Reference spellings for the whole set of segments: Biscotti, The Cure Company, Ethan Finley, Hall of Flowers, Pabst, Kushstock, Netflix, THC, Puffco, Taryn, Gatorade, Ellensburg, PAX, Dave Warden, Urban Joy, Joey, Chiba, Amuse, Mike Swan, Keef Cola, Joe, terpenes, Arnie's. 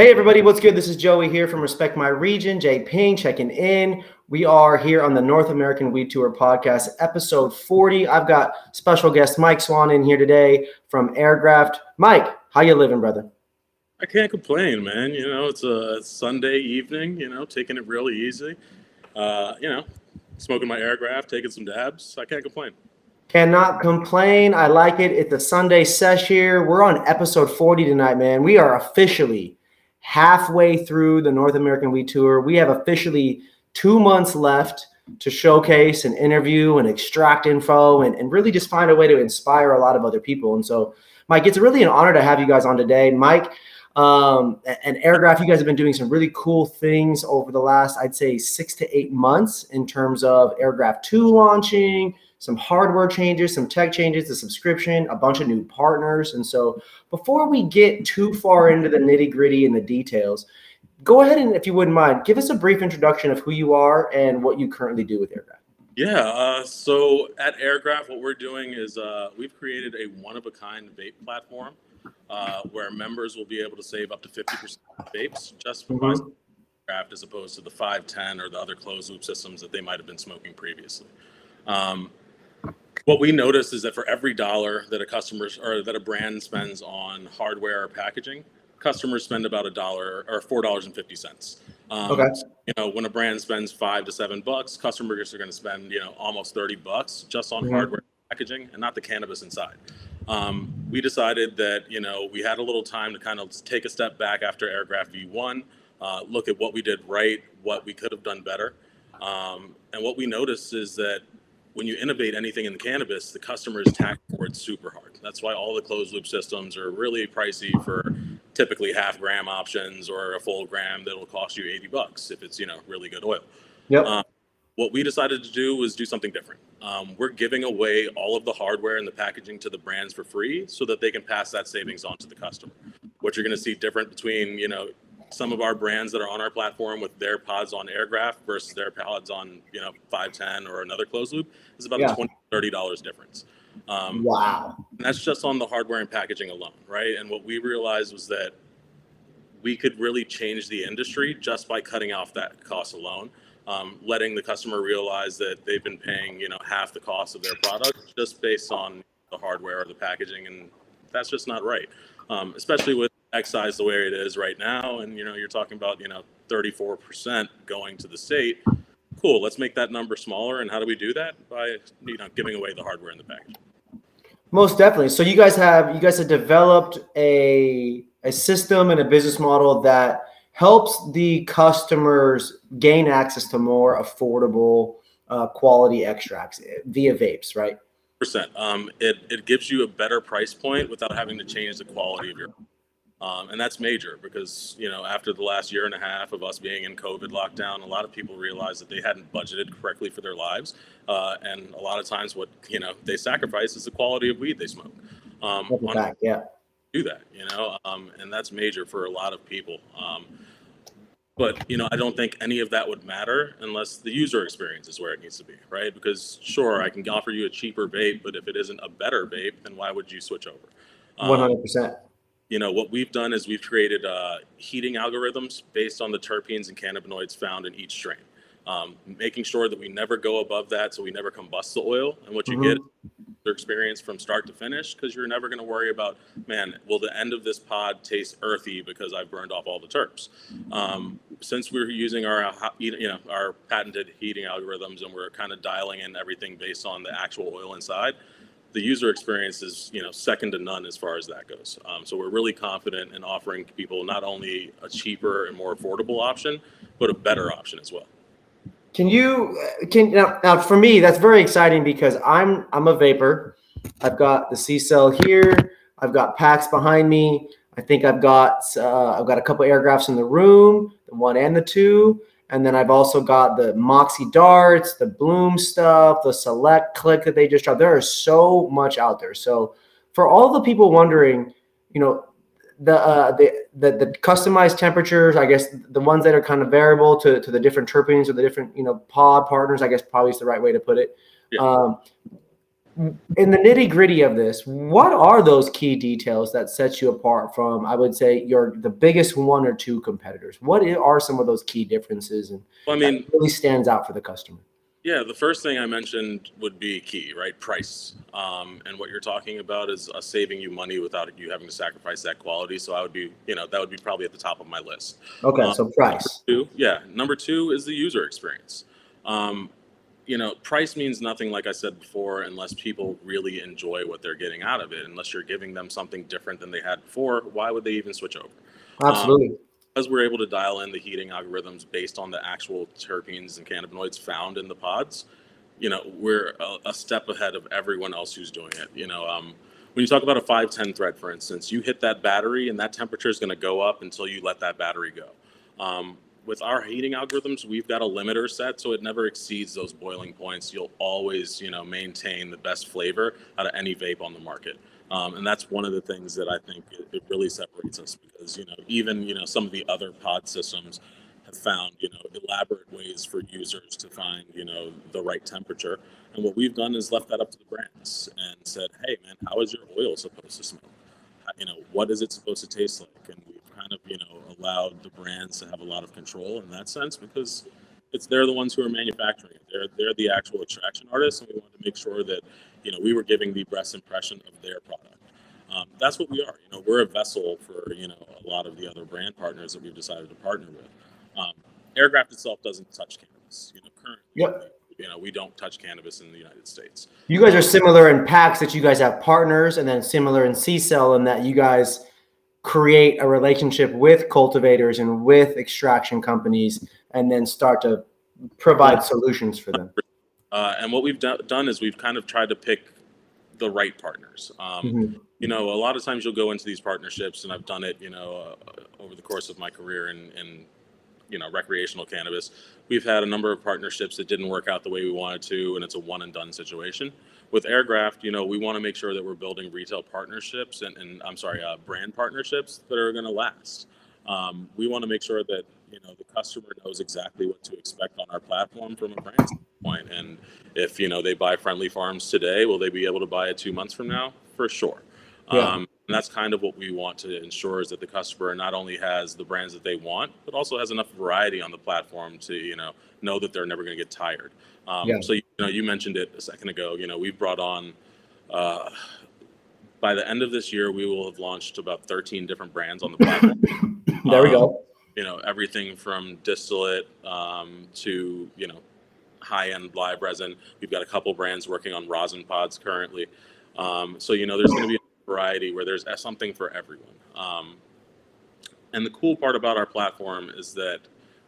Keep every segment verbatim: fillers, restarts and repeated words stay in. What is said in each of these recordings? Hey everybody, what's good? This is Joey here from Respect My Region, Jay Ping checking in. We are here on the North American Weed Tour Podcast, episode forty. I've got special guest Mike Swan in here today from Airgraft. Mike, how you living, brother? I can't complain, man. You know, it's a Sunday evening, you know, taking it really easy. Uh, you know, smoking my Airgraft, taking some dabs. I can't complain. Cannot complain. I like it. It's a Sunday sesh here. We're on episode forty tonight, man. We are officially halfway through the North American Weed Tour. We have officially two months left to showcase and interview and extract info and, and really just find a way to inspire a lot of other people. And so, Mike, it's really an honor to have you guys on today. Mike um, and Airgraft, you guys have been doing some really cool things over the last, I'd say, six to eight months in terms of Airgraft two launching, some hardware changes, some tech changes, the subscription, a bunch of new partners. And so before we get too far into the nitty gritty and the details, go ahead and, if you wouldn't mind, give us a brief introduction of who you are and what you currently do with Airgraft. Yeah, uh, so at Airgraft, what we're doing is uh, we've created a one-of-a-kind vape platform uh, where members will be able to save up to fifty percent of vapes just from mm-hmm. Airgraft, as opposed to the five ten or the other closed-loop systems that they might have been smoking previously. Um, What we noticed is that for every dollar that a customer or that a brand spends on hardware or packaging, customers spend about a dollar or four dollars and fifty cents. Um, okay. You know, when a brand spends five to seven bucks, customers are going to spend, you know, almost thirty bucks just on mm-hmm. hardware packaging and not the cannabis inside. Um, we decided that, you know, we had a little time to kind of take a step back after Airgraft V one, uh, look at what we did right, what we could have done better, um, and what we noticed is that when you innovate anything in the cannabis, the customer is taxed for it super hard. That's why all the closed loop systems are really pricey for typically half gram options or a full gram that'll cost you eighty bucks if it's, you know, really good oil. Yep. Um, what we decided to do was do something different. Um, we're giving away all of the hardware and the packaging to the brands for free so that they can pass that savings on to the customer. What you're going to see different between, you know, some of our brands that are on our platform with their pods on Airgraft versus their pods on, you know, five ten or another closed loop is about yeah. a twenty, thirty dollars difference. Um, wow. And that's just on the hardware and packaging alone, right? And what we realized was that we could really change the industry just by cutting off that cost alone, um, letting the customer realize that they've been paying, you know, half the cost of their product just based on the hardware or the packaging. And that's just not right, um, especially with excise the way it is right now. And, you know, you're talking about, you know, thirty-four percent going to the state. Cool. Let's make that number smaller. And how do we do that? By, you know, giving away the hardware in the package. Most definitely. So you guys have, you guys have developed a, a system and a business model that helps the customers gain access to more affordable uh, quality extracts via vapes, right? Percent. Um, it, it gives you a better price point without having to change the quality of your Um, and that's major because, you know, after the last year and a half of us being in COVID lockdown, a lot of people realized that they hadn't budgeted correctly for their lives. Uh, and a lot of times what, you know, they sacrifice is the quality of weed they smoke. Um, on back, yeah. Do that, you know, um, and that's major for a lot of people. Um, but, you know, I don't think any of that would matter unless the user experience is where it needs to be, right? Because sure, I can offer you a cheaper vape, but if it isn't a better vape, then why would you switch over? Um, one hundred percent. You know, what we've done is we've created uh, heating algorithms based on the terpenes and cannabinoids found in each strain, um, making sure that we never go above that, so we never combust the oil. And what you mm-hmm. get is your experience from start to finish, because you're never going to worry about, man, will the end of this pod taste earthy because I've burned off all the terps? Um, since we're using our, you know, our patented heating algorithms and we're kind of dialing in everything based on the actual oil inside, the user experience is, you know, second to none as far as that goes. Um, so we're really confident in offering people not only a cheaper and more affordable option, but a better option as well. Can you, can now, now for me, that's very exciting because I'm I'm a vapor. I've got the C Cell here. I've got PAX behind me. I think I've got, uh, I've got a couple Airgrafts in the room, the one and the two. And then I've also got the Moxie Darts, the Bloom stuff, the Select Click that they just dropped. There is so much out there. So for all the people wondering, you know, the uh, the, the the customized temperatures, I guess the ones that are kind of variable to, to the different terpenes or the different, you know, pod partners, I guess probably is the right way to put it. Yeah. Um, in the nitty gritty of this, what are those key details that set you apart from, I would say, your the biggest one or two competitors? What are some of those key differences, and well, I mean, that really stands out for the customer? Yeah, the first thing I mentioned would be key, right? Price. Um, and what you're talking about is us saving you money without you having to sacrifice that quality. So I would be, you know, that would be probably at the top of my list. Okay, um, so price. Number two, yeah. Number two is the user experience. Um, you know, price means nothing, like I said before, unless people really enjoy what they're getting out of it. Unless you're giving them something different than they had before, why would they even switch over? Absolutely. Um, Because we're able to dial in the heating algorithms based on the actual terpenes and cannabinoids found in the pods, you know, we're a, a step ahead of everyone else who's doing it. You know, um, when you talk about a five ten thread, for instance, you hit that battery and that temperature is going to go up until you let that battery go. Um, with our heating algorithms, we've got a limiter set so it never exceeds those boiling points. You'll always, you know, maintain the best flavor out of any vape on the market. Um, and that's one of the things that I think it, it really separates us, because, you know, even, you know, some of the other pod systems have found, you know, elaborate ways for users to find, you know, the right temperature. And what we've done is left that up to the brands and said, hey, man, how is your oil supposed to smell? How, you know, what is it supposed to taste like? And we've kind of, you know, allowed the brands to have a lot of control in that sense, because it's they're the ones who are manufacturing it. They're, they're the actual extraction artists, and we wanted to make sure that, you know, we were giving the best impression of their product. Um, that's what we are. You know, we're a vessel for, you know, a lot of the other brand partners that we've decided to partner with. Um, Airgraft itself doesn't touch cannabis. You know, currently, yep. you know, we don't touch cannabis in the United States. You guys are similar in PAX that you guys have partners, and then similar in C Cell in that you guys create a relationship with cultivators and with extraction companies, and then start to provide yeah. solutions for them. Uh, and what we've do- done is we've kind of tried to pick the right partners. Um, mm-hmm. You know, a lot of times you'll go into these partnerships, and I've done it, you know, uh, over the course of my career in, in, you know, recreational cannabis. We've had a number of partnerships that didn't work out the way we wanted to, and it's a one and done situation. With Airgraft, you know, we want to make sure that we're building retail partnerships and, and I'm sorry, uh, brand partnerships that are going to last. Um, we want to make sure that, you know, the customer knows exactly what to expect on our platform from a brand standpoint. And if, you know, they buy Friendly Farms today, will they be able to buy it two months from now? For sure. Yeah. Um, and that's kind of what we want to ensure, is that the customer not only has the brands that they want, but also has enough variety on the platform to, you know, know that they're never going to get tired. Um, yeah. So, you know, you mentioned it a second ago, you know, we brought on, uh, by the end of this year, we will have launched about thirteen different brands on the platform. There um, we go. You know, everything from distillate um, to, you know, high-end live resin. We've got a couple brands working on rosin pods currently. Um, so, you know, there's going to be a variety where there's something for everyone. Um, and the cool part about our platform is that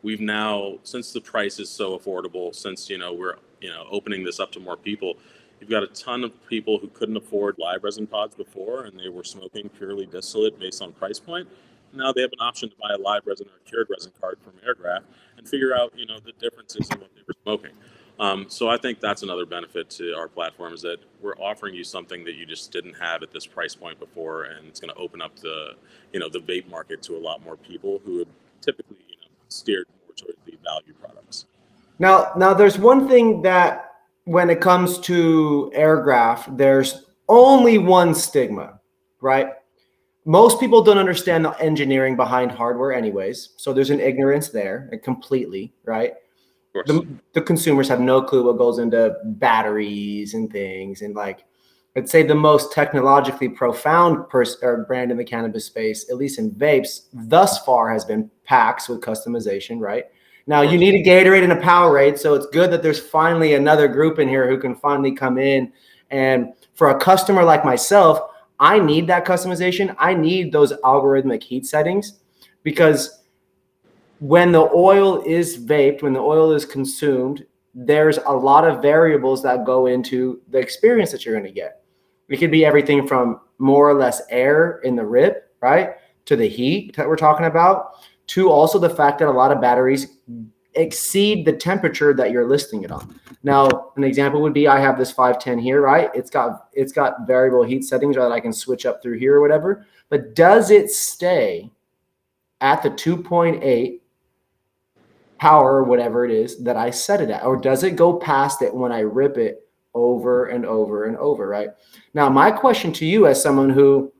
we've now, since the price is so affordable, since, you know, we're, you know, opening this up to more people, you've got a ton of people who couldn't afford live resin pods before, and they were smoking purely distillate based on price point. Now they have an option to buy a live resin or a cured resin card from Airgraft and figure out, you know, the differences in what they were smoking. Um, so I think that's another benefit to our platform, is that we're offering you something that you just didn't have at this price point before, and it's going to open up the, you know, the vape market to a lot more people who have typically, you know, steered more toward the value products. Now, now there's one thing that when it comes to Airgraft, there's only one stigma, right? Most people don't understand the engineering behind hardware anyways. So there's an ignorance there completely, right? The, the consumers have no clue what goes into batteries and things. And like, I'd say the most technologically profound pers- or brand in the cannabis space, at least in vapes, thus far has been PAX with customization, right? Now you need a Gatorade and a Powerade. So it's good that there's finally another group in here who can finally come in. And for a customer like myself, I need that customization. I need those algorithmic heat settings, because when the oil is vaped, when the oil is consumed, there's a lot of variables that go into the experience that you're going to get. It could be everything from more or less air in the rip, right, to the heat that we're talking about, to also the fact that a lot of batteries exceed the temperature that you're listing it on. Now, an example would be I have this five ten here, right? It's got it's got variable heat settings that I can switch up through here or whatever. But does it stay at the two point eight power or whatever it is that I set it at? Or does it go past it when I rip it over and over and over, right? Now, my question to you as someone who,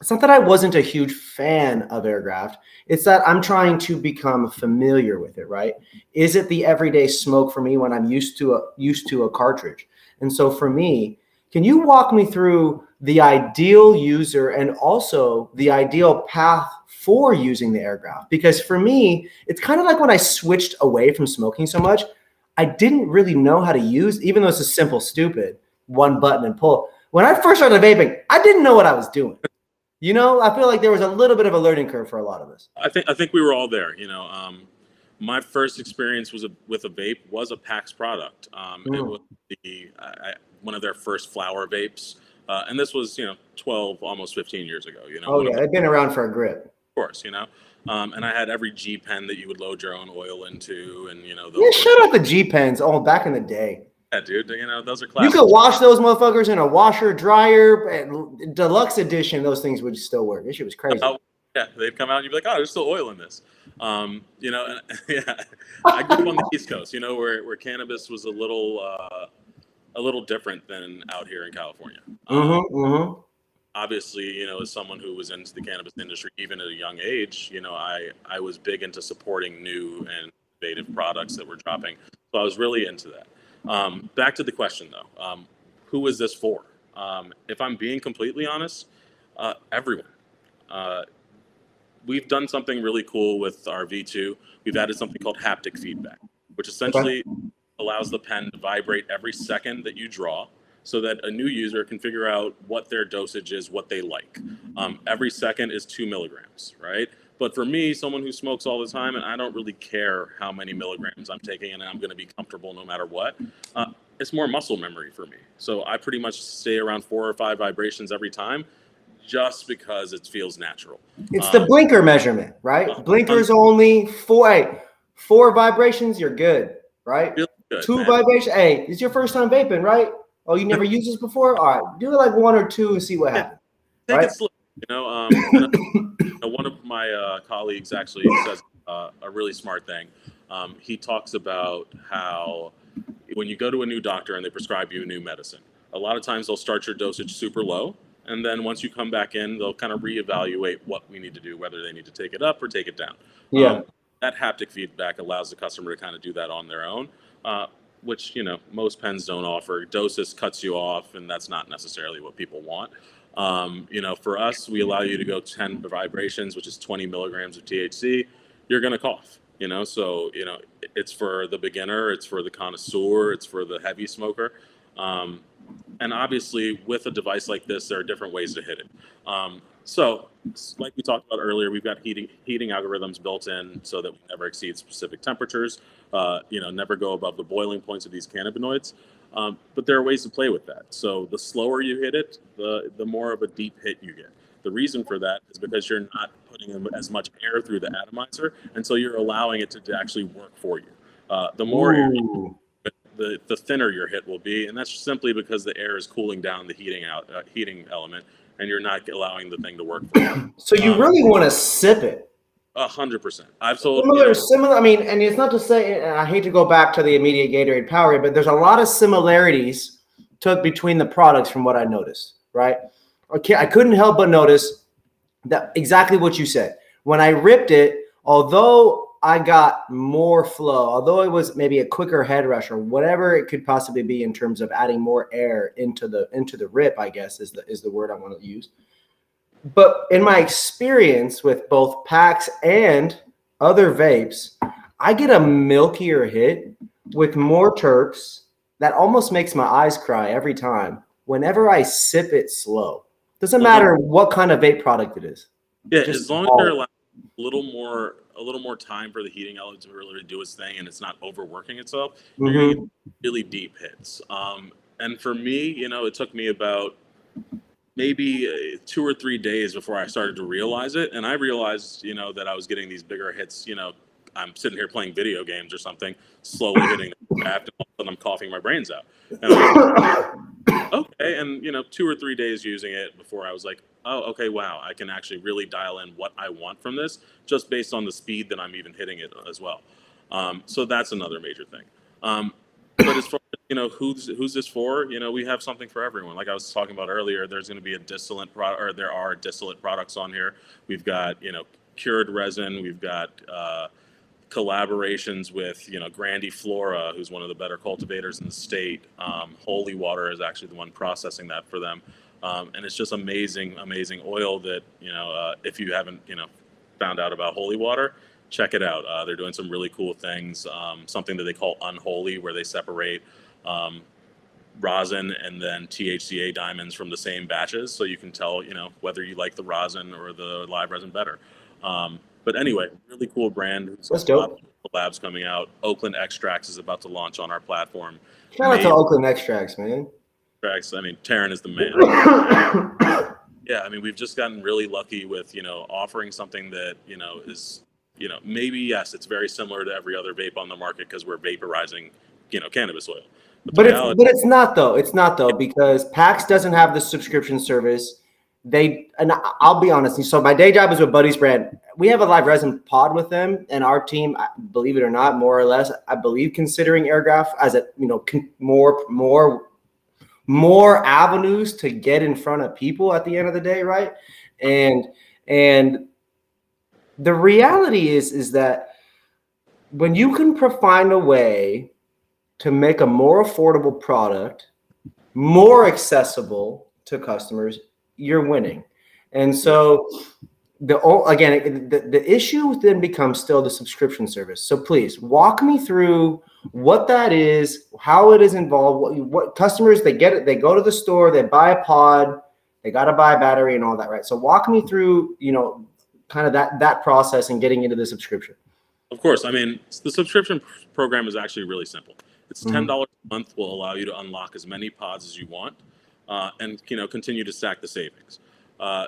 it's not that I wasn't a huge fan of Airgraft, it's that I'm trying to become familiar with it, right? Is it the everyday smoke for me when I'm used to a, used to a cartridge? And so for me, can you walk me through the ideal user and also the ideal path for using the Airgraft? Because for me, it's kind of like when I switched away from smoking so much, I didn't really know how to use, even though it's a simple, stupid one button and pull. When I first started vaping, I didn't know what I was doing. You know, I feel like there was a little bit of a learning curve for a lot of us. I think I think we were all there. You know, um, my first experience was a, with a vape was a PAX product. Um, mm. It was the I, one of their first flower vapes, uh, and this was you know twelve, almost fifteen years ago. You know, oh yeah, they've been around for a grip. Of course, you know. Um, and I had every G pen that you would load your own oil into, and you know. Yeah, shout out the G pens. Oh, back in the day. Yeah, dude. You know, those are classic. You could wash those motherfuckers in a washer, dryer, and deluxe edition. Those things would still work. This shit was crazy. About, yeah, they'd come out and you'd be like, "Oh, there's still oil in this." Um, you know, and, yeah. I grew up on the East Coast, you know, where where cannabis was a little uh, a little different than out here in California. Um, mm-hmm. Mm-hmm. Obviously, you know, as someone who was into the cannabis industry even at a young age, you know, I, I was big into supporting new and innovative products that were dropping. So I was really into that. Um, back to the question, though, um, who is this for? Um, if I'm being completely honest, uh, everyone. Uh, we've done something really cool with our V two. We've added something called haptic feedback, which essentially allows the pen to vibrate every second that you draw, so that a new user can figure out what their dosage is, what they like. Um, every second is two milligrams, right? But for me, someone who smokes all the time, and I don't really care how many milligrams I'm taking, and I'm gonna be comfortable no matter what, uh, it's more muscle memory for me. So I pretty much stay around four or five vibrations every time, just because it feels natural. It's um, the blinker measurement, right? Uh, Blinkers um, only, four, hey, four vibrations, you're good, right? Good, two man. vibrations, hey, it's your first time vaping, right? Oh, you never used this before? All right, do it like one or two and see what yeah. happens. I think right? it's, you know, um, you know, one of my uh, colleagues actually says uh, a really smart thing. Um, he talks about how when you go to a new doctor and they prescribe you a new medicine, a lot of times they'll start your dosage super low. And then once you come back in, they'll kind of reevaluate what we need to do, whether they need to take it up or take it down. Yeah. Um, that haptic feedback allows the customer to kind of do that on their own. Uh, which, you know, most pens don't offer. Dosis cuts you off, and that's not necessarily what people want. Um, you know, for us, we allow you to go ten vibrations, which is twenty milligrams of T H C. You're going to cough, you know? So, you know, it's for the beginner, it's for the connoisseur, it's for the heavy smoker. Um, and obviously, with a device like this, there are different ways to hit it. Um, so, like we talked about earlier, we've got heating heating algorithms built in so that we never exceed specific temperatures, uh, you know, never go above the boiling points of these cannabinoids. Um, but there are ways to play with that. So the slower you hit it, the, the more of a deep hit you get. The reason for that is because you're not putting as much air through the atomizer, and so you're allowing it to, to actually work for you. Uh, the more air you get, The, the thinner your hit will be, and that's simply because the air is cooling down the heating out uh, heating element, and you're not allowing the thing to work for you. So you um, really want to sip it. A hundred percent. I've sold similar, you know, similar. I mean, and it's not to say, and I hate to go back to the immediate Gatorade Powerade, but there's a lot of similarities took between the products from what I noticed. Right? Okay, I couldn't help but notice that exactly what you said. When I ripped it, although I got more flow, although it was maybe a quicker head rush or whatever it could possibly be in terms of adding more air into the into the rip, I guess is the is the word I want to use. But in my experience with both PAX and other vapes, I get a milkier hit with more terps that almost makes my eyes cry every time whenever I sip it slow. Doesn't matter what kind of vape product it is. Yeah, just as long as they're like a little more a little more time for the heating element to really do its thing, and it's not overworking itself, mm-hmm. you're going to get really deep hits. Um, and for me, you know, it took me about maybe two or three days before I started to realize it. And I realized, you know, that I was getting these bigger hits. You know, I'm sitting here playing video games or something, slowly hitting the draft, and I'm coughing my brains out. And I was like, okay. And, you know, two or three days using it before I was like, oh, okay, wow, I can actually really dial in what I want from this just based on the speed that I'm even hitting it as well. Um, so that's another major thing. Um, but as far as you know, who's who's this for? You know, we have something for everyone. Like I was talking about earlier, there's going to be a distillate product, or there are distillate products on here. We've got, you know, cured resin. We've got uh, collaborations with, you know, Grandiflora, who's one of the better cultivators in the state. Um, Holy Water is actually the one processing that for them. Um, and it's just amazing, amazing oil that, you know, uh, if you haven't, you know, found out about Holy Water, check it out. Uh, they're doing some really cool things. Um, something that they call unholy, where they separate um, rosin and then T H C A diamonds from the same batches. So you can tell, you know, whether you like the rosin or the live resin better. Um, but anyway, really cool brand. That's dope. Labs coming out. Oakland Extracts is about to launch on our platform. Shout out to Oakland Extracts, man. Extracts. I mean, Taryn is the man. Yeah, I mean, we've just gotten really lucky with, you know, offering something that, you know, is, you know, maybe, yes, it's very similar to every other vape on the market because we're vaporizing, you know, cannabis oil. But, but, reality- it's, but it's not, though. It's not, though, because PAX doesn't have the subscription service. They, and I'll be honest, so my day job is with Buddy's Brand. We have a live resin pod with them, and our team, believe it or not, more or less, I believe considering Airgraft as a, you know, more, more, more avenues to get in front of people at the end of the day, right? And and the reality is is that when you can find a way to make a more affordable product, more accessible to customers, you're winning. And so the again the, the issue then becomes still the subscription service. So please walk me through what that is, how it is involved, what, what customers, they get it, they go to the store, they buy a pod, they got to buy a battery and all that, right? So walk me through, you know, kind of that, that process and getting into the subscription. Of course. I mean, the subscription program is actually really simple. It's ten dollars mm-hmm. a month will allow you to unlock as many pods as you want uh, and, you know, continue to stack the savings. Uh,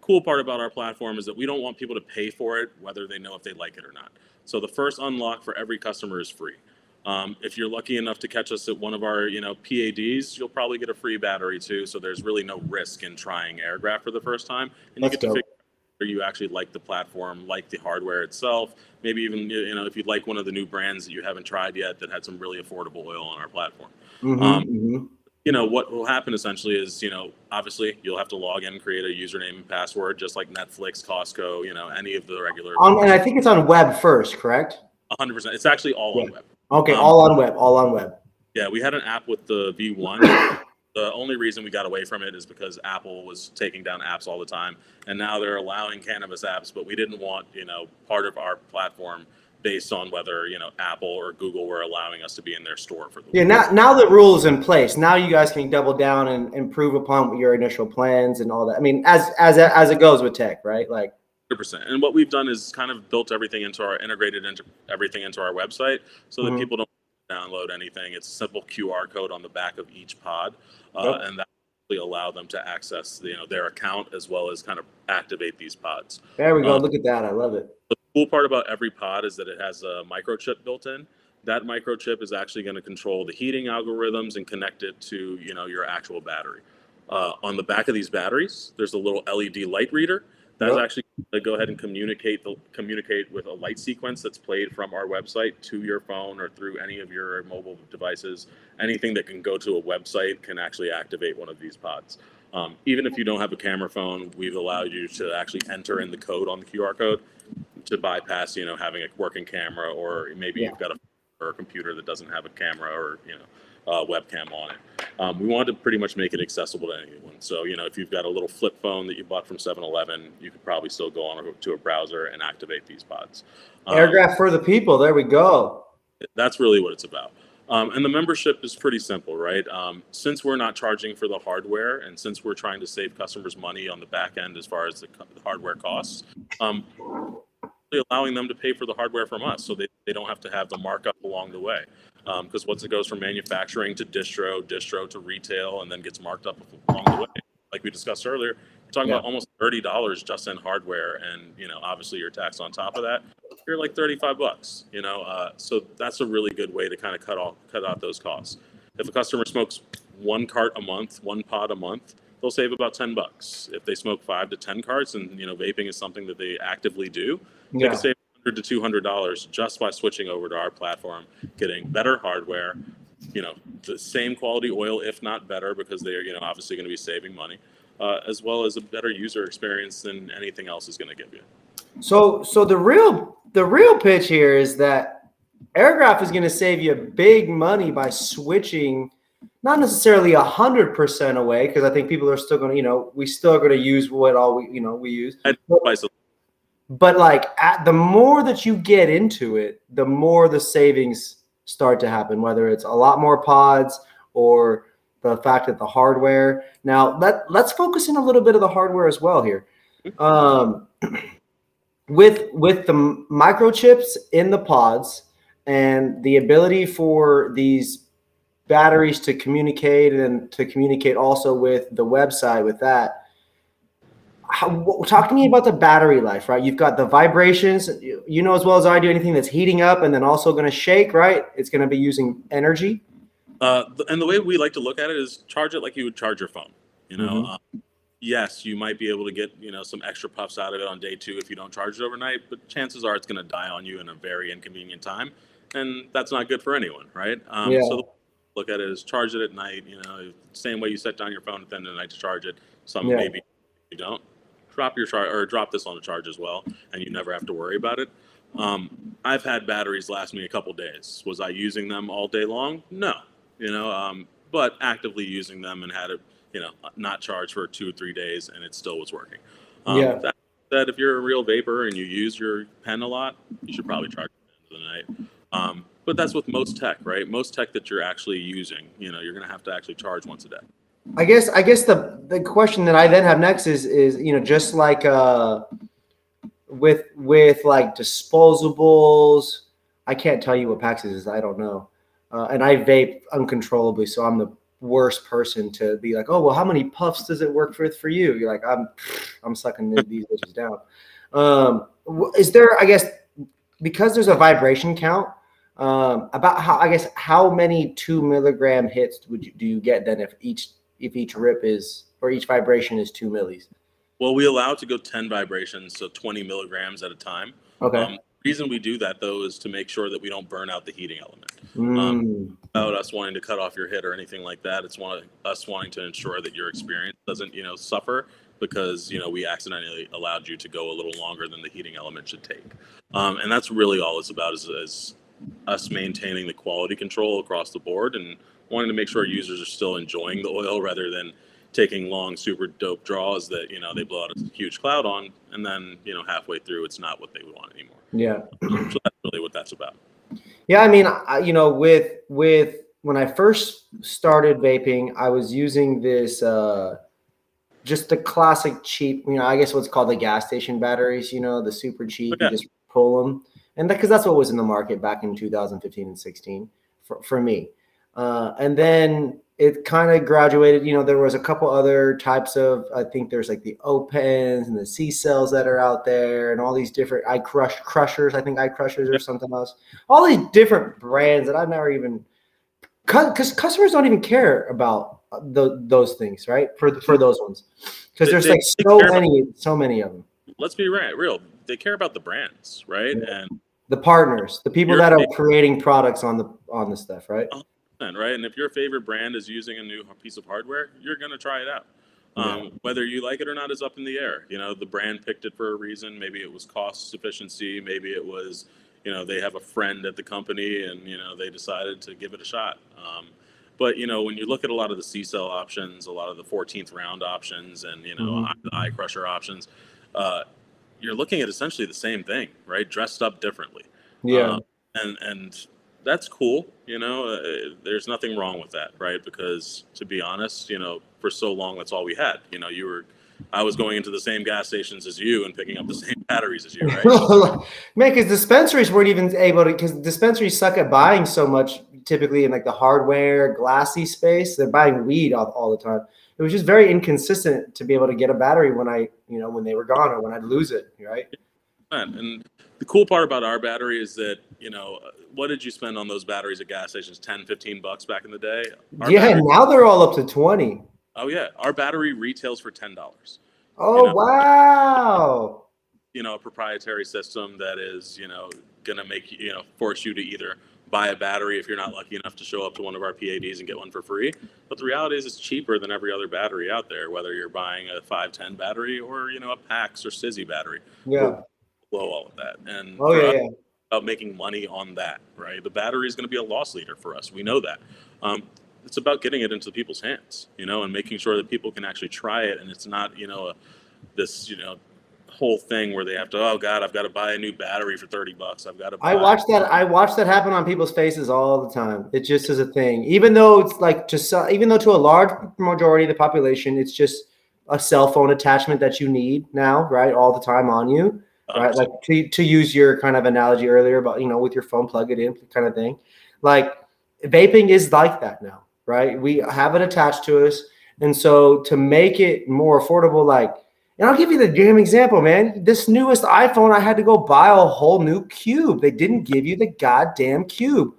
cool part about our platform is that we don't want people to pay for it, whether they know if they like it or not. So the first unlock for every customer is free. Um, if you're lucky enough to catch us at one of our, you know, P A Ds, you'll probably get a free battery too. So there's really no risk in trying Airgraft for the first time, and That's you get dope. to figure out whether you actually like the platform, like the hardware itself. Maybe even, you know, if you like one of the new brands that you haven't tried yet that had some really affordable oil on our platform. Mm-hmm, um, mm-hmm. You know, what will happen essentially is, you know, obviously you'll have to log in, create a username and password, just like Netflix, Costco, you know, any of the regular. Um, and I think it's on web first, correct? one hundred percent. It's actually all yeah. on web. Okay, um, all on web, all on web. Yeah, we had an app with the V one. The only reason we got away from it is because Apple was taking down apps all the time, and now they're allowing cannabis apps, but we didn't want, you know, part of our platform based on whether, you know, Apple or Google were allowing us to be in their store for the Yeah, now, now the rule is in place. Now you guys can double down and improve upon your initial plans and all that. I mean, as as as it goes with tech, right? Like one hundred percent. And what we've done is kind of built everything into our integrated into everything into our website so that mm-hmm. people don't download anything. It's a simple Q R code on the back of each pod, uh, yep. and that will allow them to access, you know, their account as well as kind of activate these pods. There we go. Um, Look at that. I love it. The cool part about every pod is that it has a microchip built in. That microchip is actually going to control the heating algorithms and connect it to, you know, your actual battery. Uh, on the back of these batteries, there's a little L E D light reader. That's actually going to go ahead and communicate the, communicate with a light sequence that's played from our website to your phone or through any of your mobile devices. Anything that can go to a website can actually activate one of these pods. Um, even if you don't have a camera phone, we've allowed you to actually enter in the code on the Q R code to bypass, you know, having a working camera, or maybe yeah. you've got a, or a computer that doesn't have a camera or, you know, Uh, webcam on it. Um, we wanted to pretty much make it accessible to anyone. So, you know, if you've got a little flip phone that you bought from seven eleven, you could probably still go on to a browser and activate these pods. Um, Airgraft for the people. There we go. That's really what it's about. Um, and the membership is pretty simple, right? Um, since we're not charging for the hardware, and since we're trying to save customers money on the back end as far as the, co- the hardware costs, um, allowing them to pay for the hardware from us, so they, they don't have to have the markup along the way. Because um, once it goes from manufacturing to distro, distro to retail, and then gets marked up along the way, like we discussed earlier, we're talking yeah. about almost thirty dollars just in hardware, and, you know, obviously your tax on top of that, you're like thirty-five bucks, you know. Uh, so that's a really good way to kind of cut off, cut out those costs. If a customer smokes one cart a month, one pod a month, they'll save about ten bucks. If they smoke five to ten carts, and, you know, vaping is something that they actively do, they yeah. can save to two hundred dollars just by switching over to our platform, getting better hardware, you know, the same quality oil, if not better, because they're, you know, obviously going to be saving money, uh, as well as a better user experience than anything else is going to give you. So, so the real, the real pitch here is that Airgraft is going to save you big money by switching, not necessarily a hundred percent away. Cause I think people are still going to, you know, we still are going to use what all we, you know, we use. But like at, the more that you get into it, the more the savings start to happen, whether it's a lot more pods or the fact that the hardware. Now let, let's focus in a little bit of the hardware as well here. Um, with, with the microchips in the pods and the ability for these batteries to communicate and to communicate also with the website with that. How, talk to me about the battery life, right? You've got the vibrations, you know as well as I do, anything that's heating up and then also going to shake, right? It's going to be using energy. Uh, and the way we like to look at it is charge it like you would charge your phone. You know, mm-hmm. um, yes, you might be able to get, you know, some extra puffs out of it on day two if you don't charge it overnight, but chances are it's going to die on you in a very inconvenient time. And that's not good for anyone, right? Um, yeah. So the way we look at it is charge it at night, you know, same way you set down your phone at the end of the night to charge it. Some yeah. maybe you don't. Drop your charge, or drop this on a charge as well, and you never have to worry about it. Um, I've had batteries last me a couple days. Was I using them all day long? No, you know, um, but actively using them and had it, you know, not charged for two or three days, and it still was working. Um, yeah. That said, if you're a real vapor and you use your pen a lot, you should probably charge it at the end of the night. Um, but that's with most tech, right? Most tech that you're actually using, you know, you're going to have to actually charge once a day. I guess I guess the, the question that I then have next is is you know just like uh with with like disposables, I can't tell you what PAX is, I don't know, uh, and I vape uncontrollably, so I'm the worst person to be like, oh well, how many puffs does it work for for you? You're like, I'm I'm sucking these bitches down. Um, is there I guess because there's a vibration count. Um, about how I guess how many two milligram hits would you, do you get then if each. if each rip is, or each vibration is two millis? Well, we allow it to go ten vibrations, so twenty milligrams at a time. Okay. Um, the reason we do that, though, is to make sure that we don't burn out the heating element. Mm. Um, without us wanting to cut off your hit or anything like that, it's one, us wanting to ensure that your experience doesn't, you know, suffer because, you know, we accidentally allowed you to go a little longer than the heating element should take. Um, and that's really all it's about is, is us maintaining the quality control across the board and wanting to make sure users are still enjoying the oil rather than taking long, super dope draws that, you know, they blow out a huge cloud on. And then, you know, halfway through, it's not what they would want anymore. Yeah. So that's really what that's about. Yeah. I mean, I, you know, with, with, when I first started vaping, I was using this, uh, just the classic cheap, you know, I guess what's called the gas station batteries, you know, the super cheap, okay. You just pull them. And that, cause that's what was in the market back in two thousand fifteen and sixteen for, for me. Uh, and then it kind of graduated, you know, there was a couple other types of, I think there's like the opens and the C cells that are out there and all these different I crush crushers. I think I crushers or something else, all these different brands that I've never even, cause customers don't even care about the, those things, right. For, for those ones. Cause there's they, like they so many, about, so many of them. Let's be right, real. They care about the brands, right. Yeah. And the partners, the people that are creating products on the, on the stuff, right. Uh, Right, and if your favorite brand is using a new piece of hardware, you're going to try it out. Um, yeah. Whether you like it or not is up in the air. You know, the brand picked it for a reason. Maybe it was cost efficiency. Maybe it was, you know, they have a friend at the company and, you know, they decided to give it a shot. Um, but, you know, when you look at a lot of the C cell options, a lot of the fourteenth round options and, you know, mm-hmm. eye, eye crusher options, uh, you're looking at essentially the same thing, right? Dressed up differently. Yeah. Um, and, and, that's cool, you know, uh, there's nothing wrong with that, right? Because to be honest, you know, for so long, that's all we had. You know, you were, I was going into the same gas stations as you and picking up the same batteries as you, right? Man, because dispensaries weren't even able to, because dispensaries suck at buying so much, typically in like the hardware, glassy space. They're buying weed all, all the time. It was just very inconsistent to be able to get a battery when I, you know, when they were gone or when I'd lose it, right? And the cool part about our battery is that, you know, what did you spend on those batteries at gas stations? ten, fifteen bucks back in the day? Our yeah, battery, now they're all up to twenty. Oh, yeah. Our battery retails for ten dollars. Oh, you know, wow. You know, a proprietary system that is, you know, going to make, you know, force you to either buy a battery if you're not lucky enough to show up to one of our P A Ds and get one for free. But the reality is it's cheaper than every other battery out there, whether you're buying a five ten battery or, you know, a PAX or Sizzy battery. Yeah. We're below all of that. And oh, yeah, yeah. about making money on that, right? The battery is going to be a loss leader for us. We know that. Um, it's about getting it into people's hands, you know, and making sure that people can actually try it. And it's not, you know, a, this, you know, whole thing where they have to, oh God, I've got to buy a new battery for thirty bucks. I've got to buy. I watch that. I watch that happen on people's faces all the time. It just is a thing, even though it's like, just, even though to a large majority of the population, it's just a cell phone attachment that you need now, right? All the time on you, right? Like to, to use your kind of analogy earlier about, you know, with your phone, plug it in kind of thing. Like vaping is like that now, right? We have it attached to us. And so to make it more affordable, like, and I'll give you the damn example, man. This newest iPhone, I had to go buy a whole new cube. They didn't give you the goddamn cube.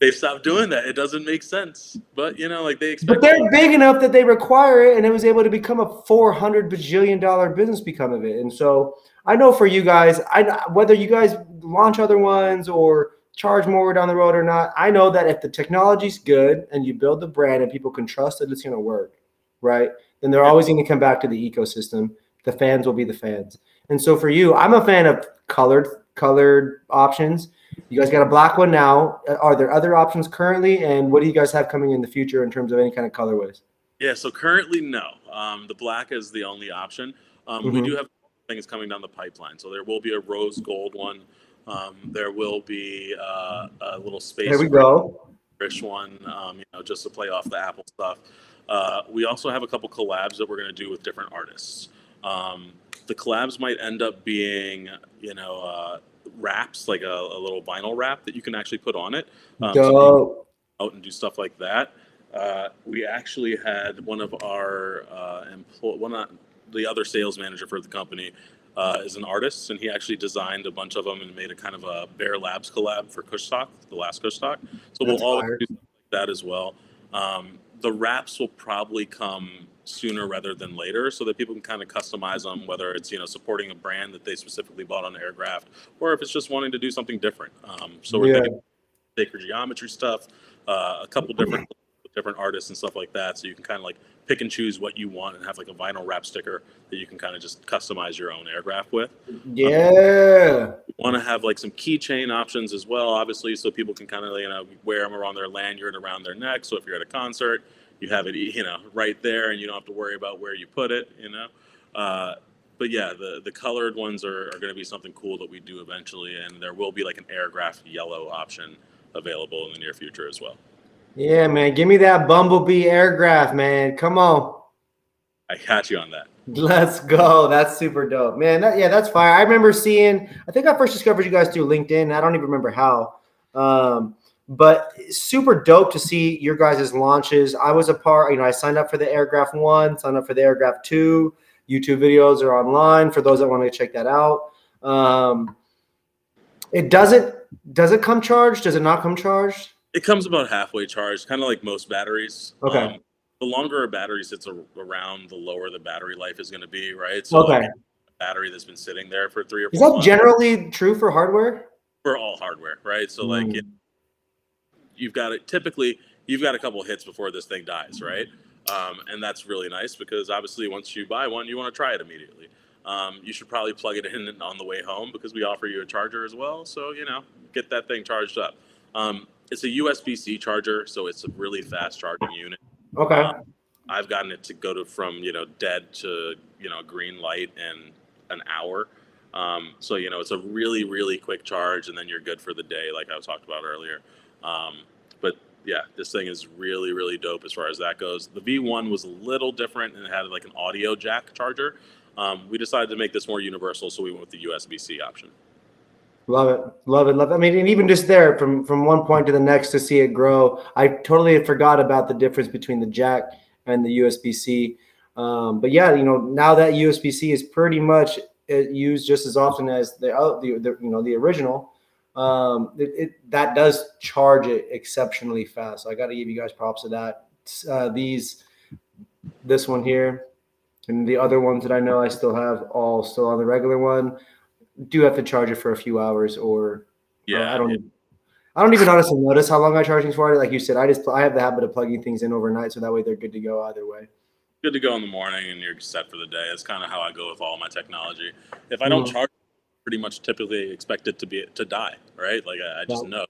They've stopped doing that. It doesn't make sense. But, you know, like they expect. But they're big enough that they require it, and it was able to become a four hundred bajillion dollar business become of it. And so I know for you guys, I whether you guys launch other ones or charge more down the road or not, I know that if the technology's good and you build the brand and people can trust that it's going to work, right, then they're yeah. always going to come back to the ecosystem. The fans will be the fans. And so for you, I'm a fan of colored colored options. You guys got a black one now. Are there other options currently? And what do you guys have coming in the future in terms of any kind of colorways? Yeah, so currently, no. Um, the black is the only option. Um, mm-hmm. We do have things coming down the pipeline. So there will be a rose gold one. Um, there will be uh, a little space. There we go. Rich one, um, you know, just to play off the Apple stuff. Uh, we also have a couple collabs that we're going to do with different artists. Um, the collabs might end up being, you know, uh, wraps, like a, a little vinyl wrap that you can actually put on it. Um, so you can out and do stuff like that. Uh, we actually had one of our uh, employ, well, not the other sales manager for the company uh, is an artist, and he actually designed a bunch of them and made a kind of a Bear Labs collab for Kushstock, the last Kushstock. So That's we'll all do that as well. Um, the wraps will probably come sooner rather than later, so that people can kind of customize them, whether it's, you know, supporting a brand that they specifically bought on Airgraft, or if it's just wanting to do something different. Um, so we're yeah. thinking sacred geometry stuff, uh, a couple different different artists and stuff like that. So you can kind of like pick and choose what you want and have like a vinyl wrap sticker that you can kind of just customize your own Airgraft with. Yeah. Um, you want to have like some keychain options as well, obviously, so people can kind of, you know, wear them around their lanyard, around their neck. So if you're at a concert, you have it, you know, right there, and you don't have to worry about where you put it, you know. Uh, but yeah, the, the colored ones are, are going to be something cool that we do eventually, and there will be like an Airgraft yellow option available in the near future as well. Yeah, man, give me that Bumblebee Airgraft, man. Come on. I got you on that. Let's go. That's super dope, man. That, yeah, that's fire. I remember seeing. I think I first discovered you guys through LinkedIn. I don't even remember how. Um, But super dope to see your guys' launches. I was a part, you know, I signed up for the Airgraft one, signed up for the Airgraft two. YouTube videos are online for those that want to check that out. Um, it doesn't, does it come charged? Does it not come charged? It comes about halfway charged, kind of like most batteries. Okay. Um, the longer a battery sits around, the lower the battery life is going to be, right? So okay. Like a battery that's been sitting there for three or four Is that months, generally true for hardware? For all hardware, right? So like, mm. it, You've got it. Typically, you've got a couple hits before this thing dies, right? Um, and that's really nice because obviously, once you buy one, you want to try it immediately. Um, you should probably plug it in on the way home because we offer you a charger as well. So you know, get that thing charged up. Um, it's a U S B C charger, so it's a really fast charging unit. Okay. Um, I've gotten it to go to from you know dead to you know green light in an hour. Um, so you know, it's a really really quick charge, and then you're good for the day, like I was talked about earlier. Um, but yeah, this thing is really, really dope as far as that goes. The V one was a little different and it had like an audio jack charger. Um, we decided to make this more universal, so we went with the U S B C option. Love it, love it, love it. I mean, and even just there from, from one point to the next to see it grow, I totally forgot about the difference between the jack and the U S B C. Um, but yeah, you know, now that U S B C is pretty much used just as often as the, the, the you know, the original. Um, it, it, that does charge it exceptionally fast. So I got to give you guys props to that. Uh, these, this one here, and the other ones that I know I still have all still on the regular one. Do have to charge it for a few hours, or yeah, uh, I don't. It, I don't even honestly notice how long I charge things for. Like you said, I just I have the habit of plugging things in overnight, so that way they're good to go either way. Good to go in the morning, and you're set for the day. That's kind of how I go with all my technology. If I don't mm-hmm. charge, pretty much typically expect it to be to die, right? Like I, I just yeah. know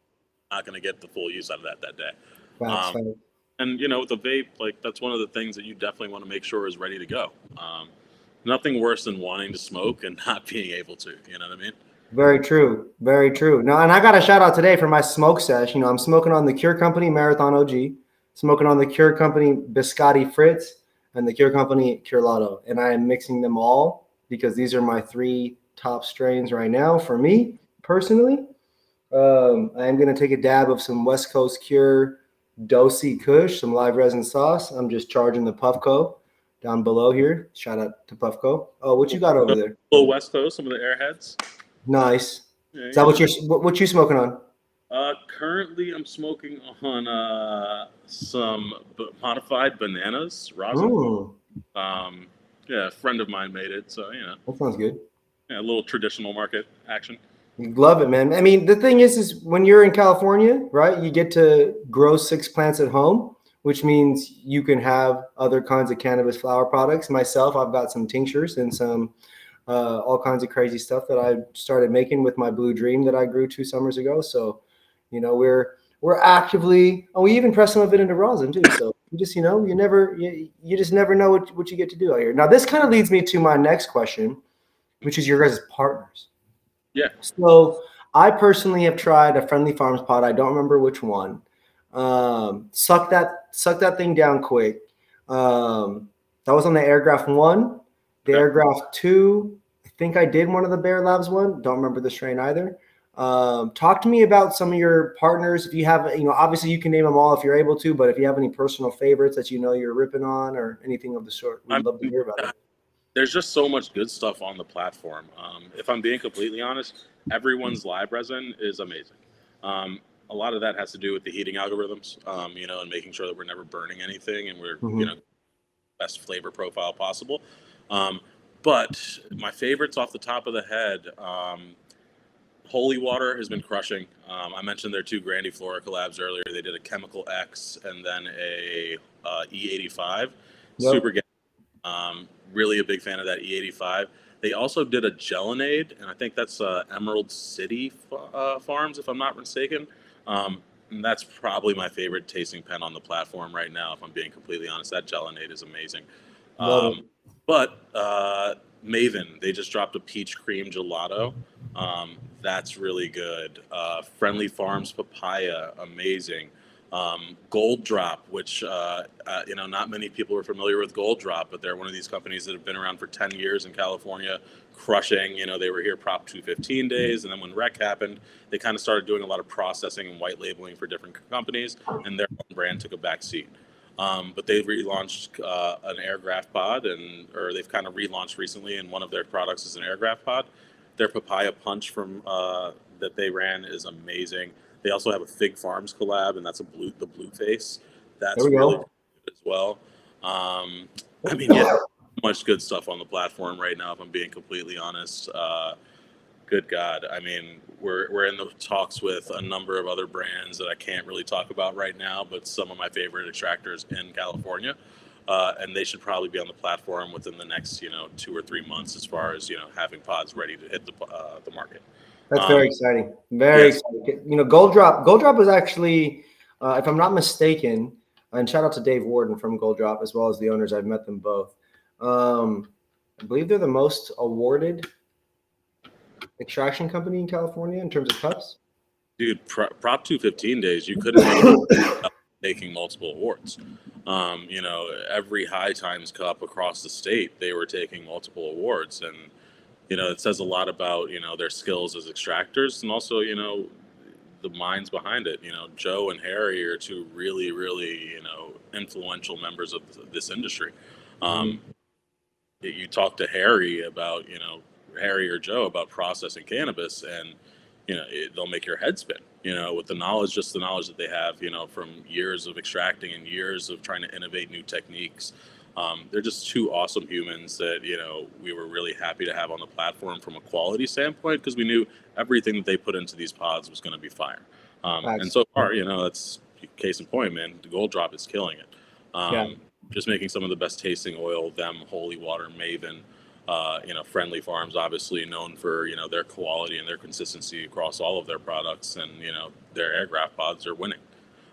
I'm not going to get the full use out of that that day. That's um, and you know, with the vape, like that's one of the things that you definitely want to make sure is ready to go. Um, nothing worse than wanting to smoke and not being able to. You know what I mean? Very true. Very true. Now, and I got a shout out today for my smoke sesh. You know, I'm smoking on the Cure Company Marathon O G, smoking on the Cure Company Biscotti Fritz, and the Cure Company Cure Lotto. And I am mixing them all because these are my three top strains right now for me personally. Um, I am going to take a dab of some West Coast Cure Dosey Kush, some live resin sauce. I'm just charging the Puffco down below here. Shout out to Puffco. Oh, what you got over there? A little West Coast, some of the Airheads. Nice. Yeah, is that what you're what, what you smoking on? Uh, currently, I'm smoking on uh, some b- modified bananas rosin. Ooh. Um, yeah, a friend of mine made it, so you know. That sounds good. Yeah, a little traditional market action. Love it, man. I mean, the thing is, is when you're in California, right? You get to grow six plants at home, which means you can have other kinds of cannabis flower products. Myself, I've got some tinctures and some. Uh, all kinds of crazy stuff that I started making with my Blue Dream that I grew two summers ago. So, you know, we're we're actively, oh, we even press some of it into rosin too. So you just, you know, you never, you, you just never know what, what you get to do out here. Now, this kind of leads me to my next question, which is your guys' partners. Yeah. So I personally have tried a Friendly Farms pod. I don't remember which one. Um, suck that, suck that thing down quick. Um, that was on the Airgraft one. The Airgraft two, I think I did one of the Bear Labs one. Don't remember the strain either. Um, talk to me about some of your partners. If you have, you know, obviously you can name them all if you're able to, but if you have any personal favorites that you know you're ripping on or anything of the sort, we'd I'm, love to hear about it. There's just so much good stuff on the platform. Um, if I'm being completely honest, everyone's live resin is amazing. Um, a lot of that has to do with the heating algorithms, um, you know, and making sure that we're never burning anything and we're, mm-hmm. you know, best flavor profile possible. Um, but my favorites off the top of the head, um, Holy Water has been crushing. Um, I mentioned their two Grandiflora collabs earlier. They did a Chemical X and then a uh, E eighty-five. Yep. Super good. Um, really a big fan of that E eighty-five. They also did a Gelinade, and I think that's uh, Emerald City uh, Farms, if I'm not mistaken. Um, and that's probably my favorite tasting pen on the platform right now, if I'm being completely honest. That Gelinade is amazing. Um, but uh, Maven, they just dropped a peach cream gelato. Um, that's really good. Uh, Friendly Farms papaya, amazing. Um, Gold Drop, which uh, uh, you know, not many people are familiar with Gold Drop, but they're one of these companies that have been around for ten years in California, crushing. You know, they were here Prop two fifteen days, and then when rec happened, they kind of started doing a lot of processing and white labeling for different companies, and their own brand took a back seat. Um, but they've relaunched uh, an Airgraft pod, and or they've kind of relaunched recently, and one of their products is an Airgraft pod. Their papaya punch from uh, that they ran is amazing. They also have a Fig Farms collab, and that's a blue the blue face. That's really go. good as well. Um, I mean, yeah, much good stuff on the platform right now, if I'm being completely honest. Uh, good God. I mean, we're we're in the talks with a number of other brands that I can't really talk about right now, but some of my favorite extractors in California, uh, and they should probably be on the platform within the next, you know, two or three months as far as, you know, having pods ready to hit the uh, the market. That's um, very exciting. Very yes. exciting. You know, Gold Drop, Gold Drop was actually, uh, if I'm not mistaken, and shout out to Dave Warden from Gold Drop, as well as the owners. I've met them both. Um, I believe they're the most awarded extraction company in California in terms of cups? Dude, pro- Prop two fifteen days, you couldn't have making multiple awards. Um, you know, every High Times Cup across the state, they were taking multiple awards. And, you know, it says a lot about, you know, their skills as extractors and also, you know, the minds behind it. You know, Joe and Harry are two really, really, you know, influential members of this industry. Um, you talk to Harry about, you know, Harry or Joe about processing cannabis, and you know it, they'll make your head spin, you know, with the knowledge, just the knowledge that they have, you know, from years of extracting and years of trying to innovate new techniques, Um, they're just two awesome humans that, you know, we were really happy to have on the platform from a quality standpoint, because we knew everything that they put into these pods was going to be fire. Um, and so far, you know, that's case in point, man. The Gold Drop is killing it. Um, yeah. Just making some of the best tasting oil, them, Holy Water, Maven, uh, you know, Friendly Farms, obviously known for, you know, their quality and their consistency across all of their products. And, you know, their Airgraft pods are winning.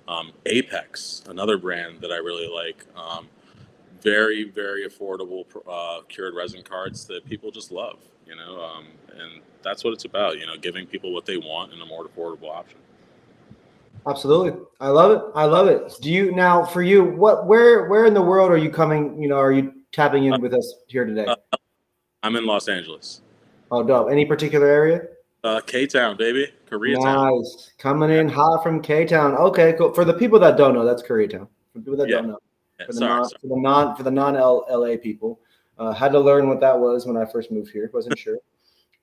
Um, Apex, another brand that I really like. Um, Very, very affordable uh, cured resin cards that people just love, you know, um, and that's what it's about, you know, giving people what they want in a more affordable option. Absolutely. I love it. I love it. Do you now for you, what, where, where in the world are you coming? You know, are you tapping in uh, with us here today? Uh, I'm in Los Angeles. Oh, dope. Any particular area? Uh, K-Town, baby. Koreatown. Nice. Coming in hot from K-Town. Okay, cool. For the people that don't know, that's Koreatown. For people that yeah. don't know. For the, sorry, non, sorry. for the non for the non L A people, uh, had to learn what that was when I first moved here. Wasn't sure.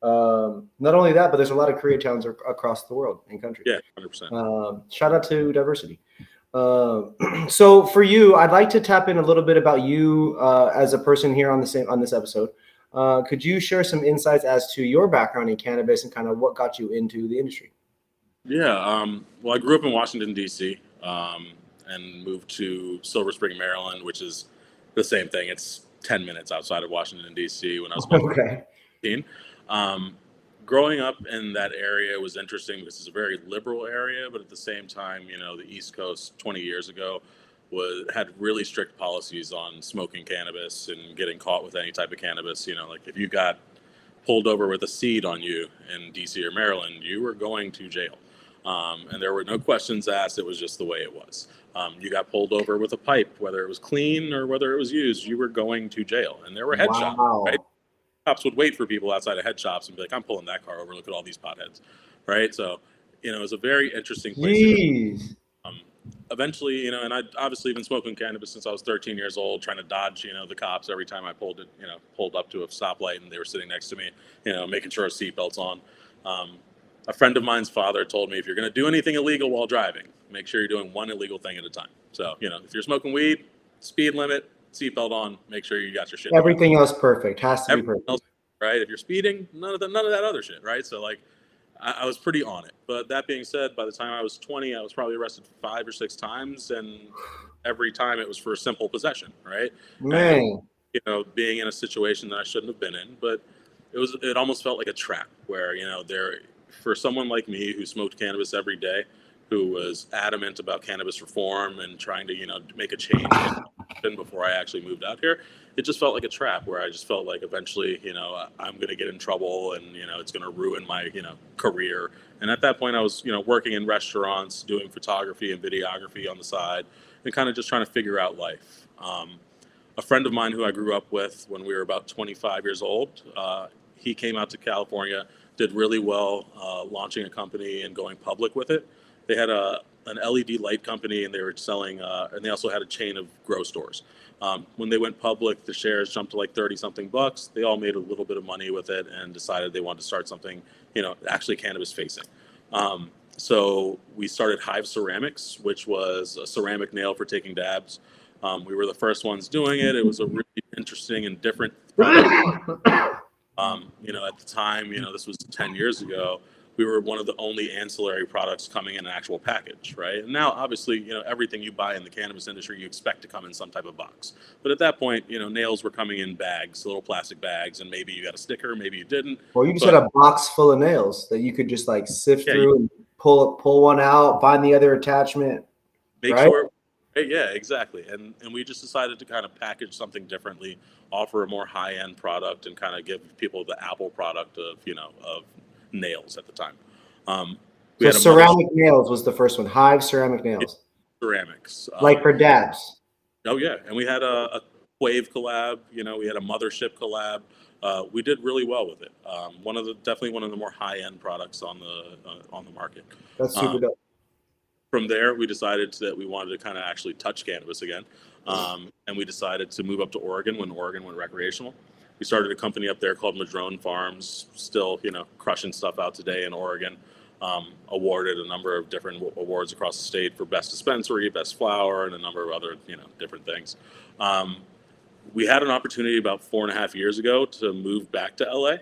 Um, not only that, but there's a lot of Koreatowns are, across the world and country. Yeah, one hundred percent. Um, shout out to diversity. Uh, so for you, I'd like to tap in a little bit about you uh, as a person here on the same on this episode. Uh, could you share some insights as to your background in cannabis and kind of what got you into the industry? Yeah. Um, well, I grew up in Washington D C. Um, and moved to Silver Spring, Maryland, which is the same thing. It's ten minutes outside of Washington, D C when I was about okay. fifteen. Um, growing up in that area was interesting because it's a very liberal area, but at the same time, you know, the East Coast twenty years ago was had really strict policies on smoking cannabis and getting caught with any type of cannabis. You know, like if you got pulled over with a seed on you in D C or Maryland, you were going to jail. Um, and there were no questions asked. It was just the way it was. Um, you got pulled over with a pipe, whether it was clean or whether it was used, you were going to jail. And there were head wow. shops, right? Cops would wait for people outside of head shops and be like, I'm pulling that car over. Look at all these potheads, right? So, you know, it was a very interesting place. Jeez. To go. Um, eventually, you know, and I'd obviously been smoking cannabis since I was thirteen years old, trying to dodge, you know, the cops every time I pulled it, you know, pulled up to a stoplight and they were sitting next to me, you know, making sure our seatbelt's on. Um, A friend of mine's father told me, if you're going to do anything illegal while driving, make sure you're doing one illegal thing at a time. So, you know, if you're smoking weed, speed limit, seatbelt on, make sure you got your shit. Everything else perfect. Has to Everything be perfect. Else, right? If you're speeding, none of that, none of that other shit, right? So, like, I, I was pretty on it. But that being said, by the time I was twenty, I was probably arrested five or six times. And every time it was for a simple possession, right? Man. And, you know, being in a situation that I shouldn't have been in. But it was, it almost felt like a trap where, you know, there... For someone like me who smoked cannabis every day, who was adamant about cannabis reform and trying to, you know, make a change before I actually moved out here, it just felt like a trap where I just felt like eventually, you know, I'm going to get in trouble and, you know, it's going to ruin my, you know, career. And at that point I was, you know, working in restaurants, doing photography and videography on the side and kind of just trying to figure out life. Um, a friend of mine who I grew up with when we were about twenty-five years old, uh, he came out to California, did really well uh, launching a company and going public with it. They had a an L E D light company and they were selling, uh, and they also had a chain of grow stores. Um, when they went public, the shares jumped to like thirty something bucks. They all made a little bit of money with it and decided they wanted to start something, you know, actually cannabis facing. Um, so we started Hive Ceramics, which was a ceramic nail for taking dabs. Um, we were the first ones doing it. It was a really interesting and different product. Um, you know, at the time, you know, this was ten years ago, we were one of the only ancillary products coming in an actual package, right? And now, obviously, you know, everything you buy in the cannabis industry, you expect to come in some type of box. But at that point, you know, nails were coming in bags, little plastic bags, and maybe you got a sticker, maybe you didn't. Well, you just but, had a box full of nails that you could just, like, sift yeah, through and pull pull one out, find the other attachment, make right? sure. Yeah, exactly. And and we just decided to kind of package something differently, offer a more high-end product and kind of give people the Apple product of, you know, of nails at the time. Um, we so had ceramic mothership. Nails was the first one, Hive ceramic nails. Yeah, ceramics. Like um, for dabs. Oh, yeah. And we had a, a Wave collab, you know, we had a Mothership collab. Uh, we did really well with it. Um, one of the definitely one of the more high-end products on the uh, on the market. That's super um, dope. From there, we decided that we wanted to kind of actually touch cannabis again. Um, and we decided to move up to Oregon when Oregon went recreational. We started a company up there called Madrone Farms, still, you know, crushing stuff out today in Oregon. Um, awarded a number of different awards across the state for best dispensary, best flower, and a number of other, you know, different things. Um, we had an opportunity about four and a half years ago to move back to L A.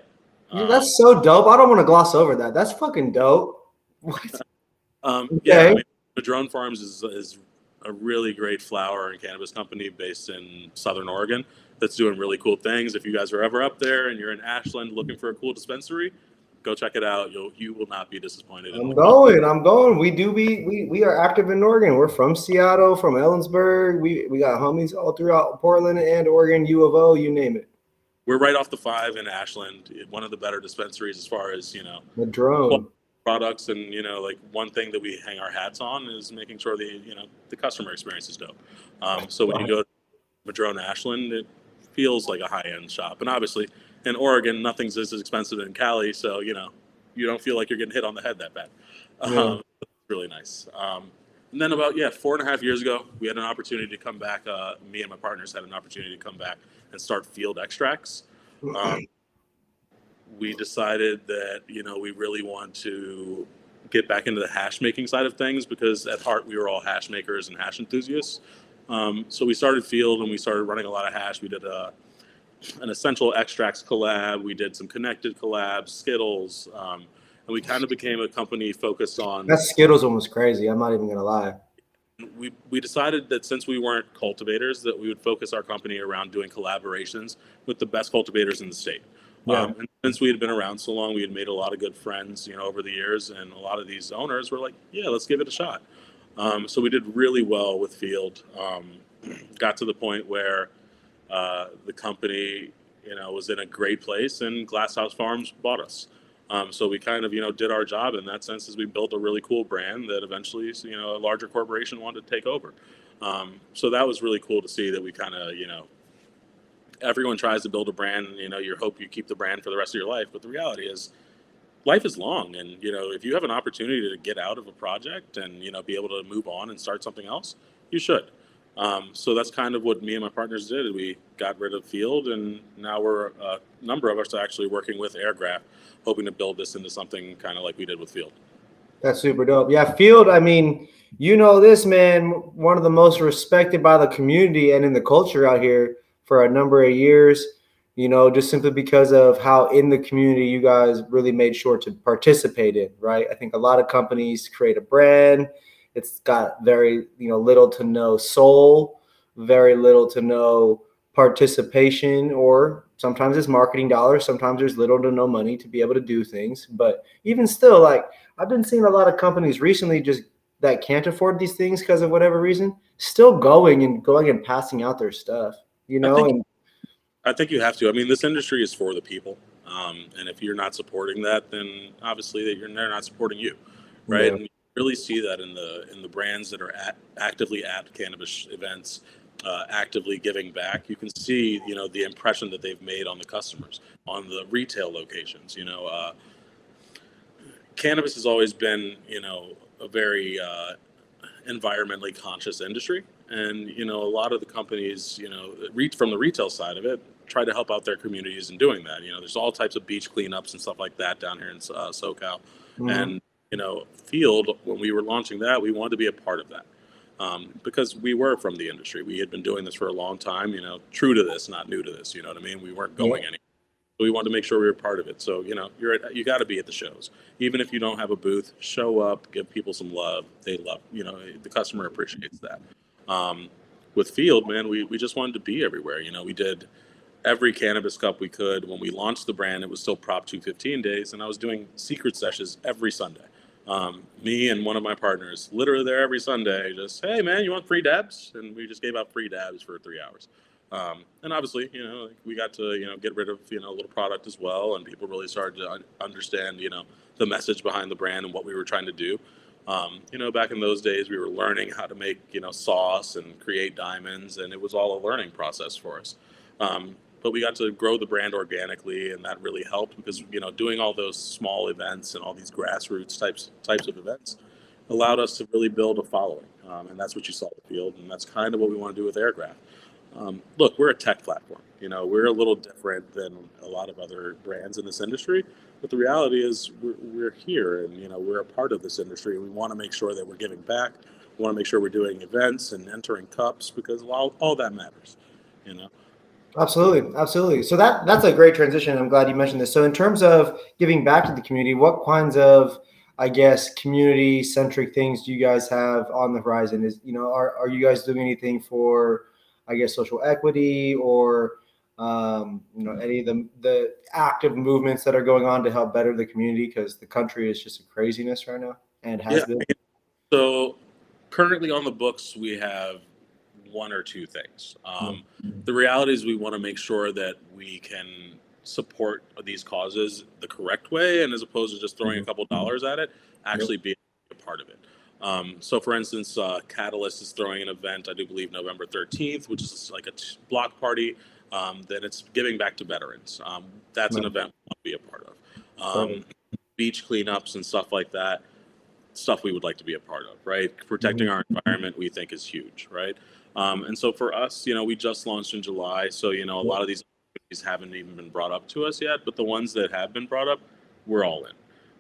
Dude, that's um, so dope. I don't want to gloss over that. That's fucking dope. What? um, okay. Yeah, I mean, Madrone Farms is is a really great flower and cannabis company based in Southern Oregon that's doing really cool things. If you guys are ever up there and you're in Ashland looking for a cool dispensary, go check it out. You'll you will not be disappointed. I'm going. I'm going. We do be we we are active in Oregon. We're from Seattle, from Ellensburg. We we got homies all throughout Portland and Oregon, U of O, you name it. We're right off the five in Ashland, one of the better dispensaries as far as, you know, Madrone products. And, you know, like one thing that we hang our hats on is making sure the, you know, the customer experience is dope. Um, so when you go to Madrone Ashland, it feels like a high end shop. And obviously in Oregon, nothing's as expensive in Cali. So, you know, you don't feel like you're getting hit on the head that bad. Um, yeah. Really nice. Um, and then about, yeah, four and a half years ago, we had an opportunity to come back. Uh, me and my partners had an opportunity to come back and start Field Extracts. Um, we decided that, you know, we really want to get back into the hash making side of things because at heart we were all hash makers and hash enthusiasts. Um, so we started Field and we started running a lot of hash. We did a, an essential extracts collab. We did some connected collabs, Skittles, um, and we kind of became a company focused on... That Skittles one was crazy. I'm not even going to lie. We we decided that since we weren't cultivators, that we would focus our company around doing collaborations with the best cultivators in the state. Yeah. Um, and since we had been around so long, we had made a lot of good friends, you know, over the years. And a lot of these owners were like, yeah, let's give it a shot. Um, so we did really well with Field. Um, got to the point where uh, the company, you know, was in a great place and Glasshouse Farms bought us. Um, so we kind of, you know, did our job in that sense as we built a really cool brand that eventually, you know, a larger corporation wanted to take over. Um, so that was really cool to see that we kind of, you know, everyone tries to build a brand, you know, you hope you keep the brand for the rest of your life. But the reality is life is long. And, you know, if you have an opportunity to get out of a project and, you know, be able to move on and start something else, you should. Um, so that's kind of what me and my partners did. We got rid of Field, and now we're a number of us are actually working with Airgraft, hoping to build this into something kind of like we did with Field. That's super dope. Yeah, Field, I mean, you know this, man, one of the most respected by the community and in the culture out here for a number of years, you know, just simply because of how in the community you guys really made sure to participate in, right? I think a lot of companies create a brand. It's got very, you know, little to no soul, very little to no participation, or sometimes it's marketing dollars. Sometimes there's little to no money to be able to do things. But even still, like I've been seeing a lot of companies recently just that can't afford these things because of whatever reason, still going and going and passing out their stuff, you know? I think, and, I think you have to. I mean, this industry is for the people. Um, and if you're not supporting that, then obviously that you're, they're not supporting you, right? Yeah. And, really see that in the in the brands that are at, actively at cannabis events, uh, actively giving back. You can see, you know, the impression that they've made on the customers, on the retail locations. You know, uh, cannabis has always been, you know, a very uh, environmentally conscious industry, and you know, a lot of the companies, you know, re- from the retail side of it, try to help out their communities in doing that. You know, there's all types of beach cleanups and stuff like that down here in uh, SoCal, mm-hmm. and you know, Field, when we were launching that, we wanted to be a part of that um, because we were from the industry. We had been doing this for a long time, you know, true to this, not new to this, you know what I mean? We weren't going anywhere. So we wanted to make sure we were part of it. So, you know, you're at, you got to be at the shows. Even if you don't have a booth, show up, give people some love. They love, you know, the customer appreciates that. Um, with Field, man, we, we just wanted to be everywhere. You know, we did every cannabis cup we could. When we launched the brand, it was still Prop two fifteen days, and I was doing secret sessions every Sunday. Um, me and one of my partners, literally there every Sunday, just, hey, man, you want free dabs? And we just gave out free dabs for three hours. Um, and obviously, you know, we got to, you know, get rid of, you know, a little product as well. And people really started to un- understand, you know, the message behind the brand and what we were trying to do. Um, you know, back in those days, we were learning how to make, you know, sauce and create diamonds. And it was all a learning process for us. Um, but we got to grow the brand organically, and that really helped because, you know, doing all those small events and all these grassroots types types of events allowed us to really build a following. Um, and that's what you saw at the Field, and that's kind of what we want to do with Airgraft. Um, look, we're a tech platform. You know, we're a little different than a lot of other brands in this industry, but the reality is we're, we're here, and, you know, we're a part of this industry. We want to make sure that we're giving back. We want to make sure we're doing events and entering cups because all, all that matters, you know. Absolutely. Absolutely. So that that's a great transition. I'm glad you mentioned this. So in terms of giving back to the community, what kinds of, I guess, community centric things do you guys have on the horizon? Is, you know, are, are you guys doing anything for, I guess, social equity or, um, you know, any of the, the active movements that are going on to help better the community? Because the country is just a craziness right now and has yeah. been. So currently on the books, we have one or two things. Um, mm-hmm. The reality is we want to make sure that we can support these causes the correct way, and as opposed to just throwing mm-hmm. a couple dollars at it, actually yep. being a part of it. Um, so for instance, uh, Catalyst is throwing an event, I do believe November thirteenth, which is like a t- block party um, that it's giving back to veterans. Um, that's right. an event we want to be a part of. Um, right. Beach cleanups and stuff like that, stuff we would like to be a part of, right? Protecting mm-hmm. our environment we think is huge, right? Um, and so for us, you know, we just launched in July. So, you know, a lot of these opportunities haven't even been brought up to us yet, but the ones that have been brought up, we're all in.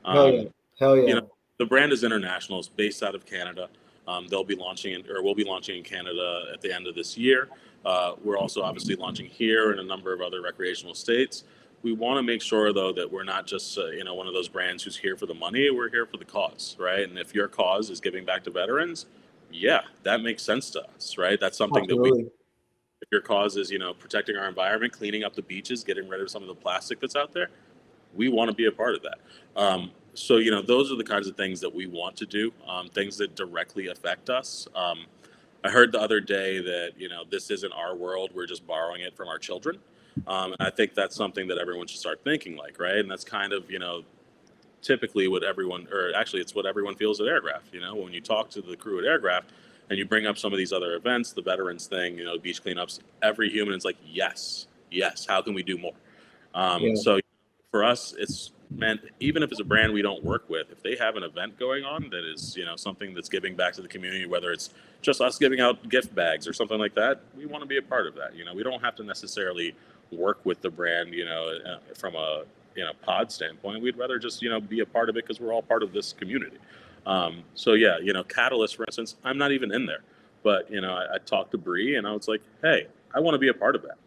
Um, Hell yeah. Hell yeah. You know, the brand is international. It's based out of Canada. Um, they'll be launching in, or we'll be launching in Canada at the end of this year. Uh, we're also obviously launching here in a number of other recreational states. We want to make sure, though, that we're not just, uh, you know, one of those brands who's here for the money. We're here for the cause, right? And if your cause is giving back to veterans, yeah, that makes sense to us, right? That's something Absolutely. that we, if your cause is, you know, protecting our environment, cleaning up the beaches, getting rid of some of the plastic that's out there, we want to be a part of that. Um, so, you know, those are the kinds of things that we want to do, um, things that directly affect us. Um, I heard the other day that, you know, this isn't our world, we're just borrowing it from our children. Um, and I think that's something that everyone should start thinking like, right? And that's kind of, you know, typically what everyone, or actually it's what everyone feels at Airgraft. You know, when you talk to the crew at Airgraft and you bring up some of these other events, the veterans thing, you know, beach cleanups, every human is like, yes, yes, how can we do more? Um, yeah. So for us, it's, man, even if it's a brand we don't work with, if they have an event going on that is, you know, something that's giving back to the community, whether it's just us giving out gift bags or something like that, we want to be a part of that. You know, we don't have to necessarily work with the brand, you know, from a, you know, pod standpoint. We'd rather just, you know, be a part of it because we're all part of this community. Um, so yeah, you know, Catalyst, for instance, I'm not even in there, but you know, I, I talked to Bree and I was like, hey, I want to be a part of that.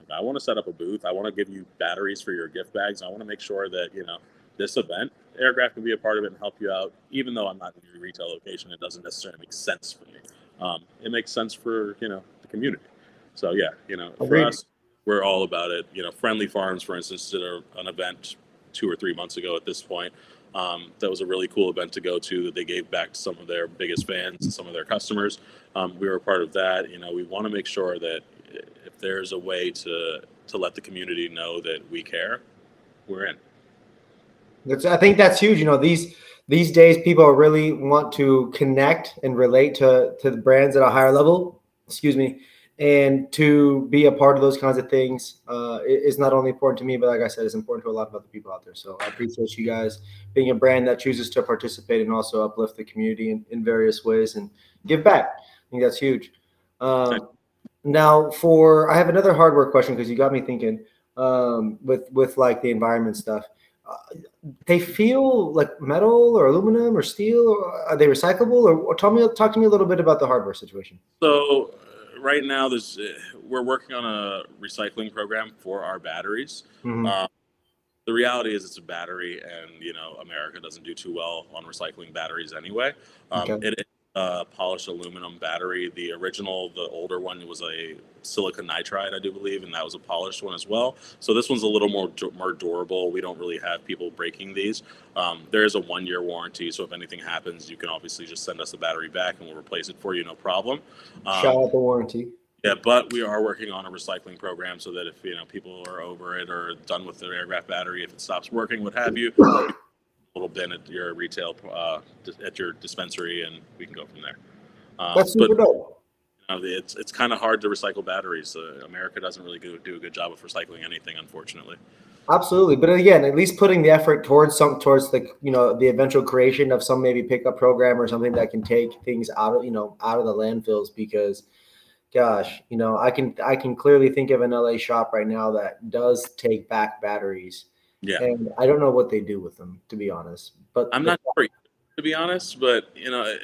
Like, I want to set up a booth. I want to give you batteries for your gift bags. I want to make sure that, you know, this event, Airgraft can be a part of it and help you out. Even though I'm not in your retail location, it doesn't necessarily make sense for me. Um, it makes sense for, you know, the community. So yeah, you know, for Agreed. us, we're all about it. You know, Friendly Farms, for instance, did a, an event two or three months ago at this point. Um, that was a really cool event to go to that they gave back to some of their biggest fans and some of their customers. Um, we were a part of that. You know, we want to make sure that if there's a way to to let the community know that we care, we're in. That's, I think that's huge. You know, these these days people really want to connect and relate to to the brands at a higher level. Excuse me. And to be a part of those kinds of things uh, is not only important to me, but like I said, it's important to a lot of other people out there. So I appreciate you guys being a brand that chooses to participate and also uplift the community in, in various ways and give back. I think that's huge. Um, now for, I have another hardware question because you got me thinking um, with, with like the environment stuff. Uh, they feel like metal or aluminum or steel, or are they recyclable? Or, or tell me, talk to me a little bit about the hardware situation. So right now, there's we're working on a recycling program for our batteries. Mm-hmm. Um, the reality is it's a battery, and you know America doesn't do too well on recycling batteries anyway. Um, okay. It is a polished aluminum battery. The original, the older one, was a silicon nitride, I do believe, and that was a polished one as well. So this one's a little more more durable. We don't really have people breaking these. Um, there is a one-year warranty, so if anything happens, you can obviously just send us the battery back and we'll replace it for you, no problem. Um, Shout out the warranty. Yeah, but we are working on a recycling program so that if you know people are over it or done with their Airgraft battery, if it stops working, what have you, a little bin at your retail uh, at your dispensary, and we can go from there. Um, That's super but, dope. You know, it's it's kind of hard to recycle batteries. Uh, America doesn't really do, do a good job of recycling anything, unfortunately. Absolutely, but again, at least putting the effort towards some towards the you know the eventual creation of some maybe pickup program or something that can take things out of you know out of the landfills. Because, gosh, you know I can I can clearly think of an L A shop right now that does take back batteries. Yeah, and I don't know what they do with them, to be honest. But I'm not sure, to be honest. But you know,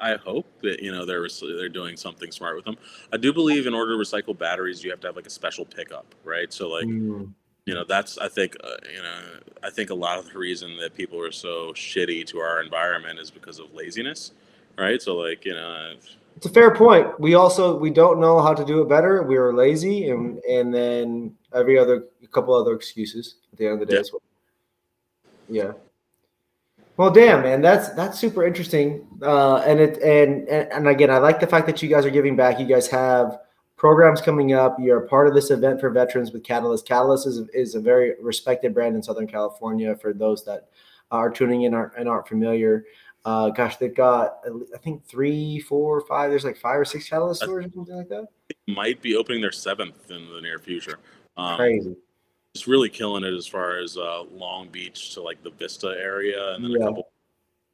I hope that, you know, they're they're doing something smart with them. I do believe in order to recycle batteries, you have to have like a special pickup, right? So like, mm. you know, that's I think uh, you know I think a lot of the reason that people are so shitty to our environment is because of laziness, right? So like, you know, I've, it's a fair point. We also we don't know how to do it better. We are lazy, and and then every other a couple other excuses at the end of the day. Yeah. As well. Yeah. Well, damn, man, that's that's super interesting, uh, and it and, and and again, I like the fact that you guys are giving back. You guys have programs coming up. You're a part of this event for veterans with Catalyst. Catalyst is is a very respected brand in Southern California. For those that are tuning in aren't, and aren't familiar, uh, gosh, they've got I think three, four, five. There's like five or six Catalyst stores or something like that. Might be opening their seventh in the near future. Um, Crazy. It's really killing it as far as uh, Long Beach to like the Vista area, and then yeah. a couple.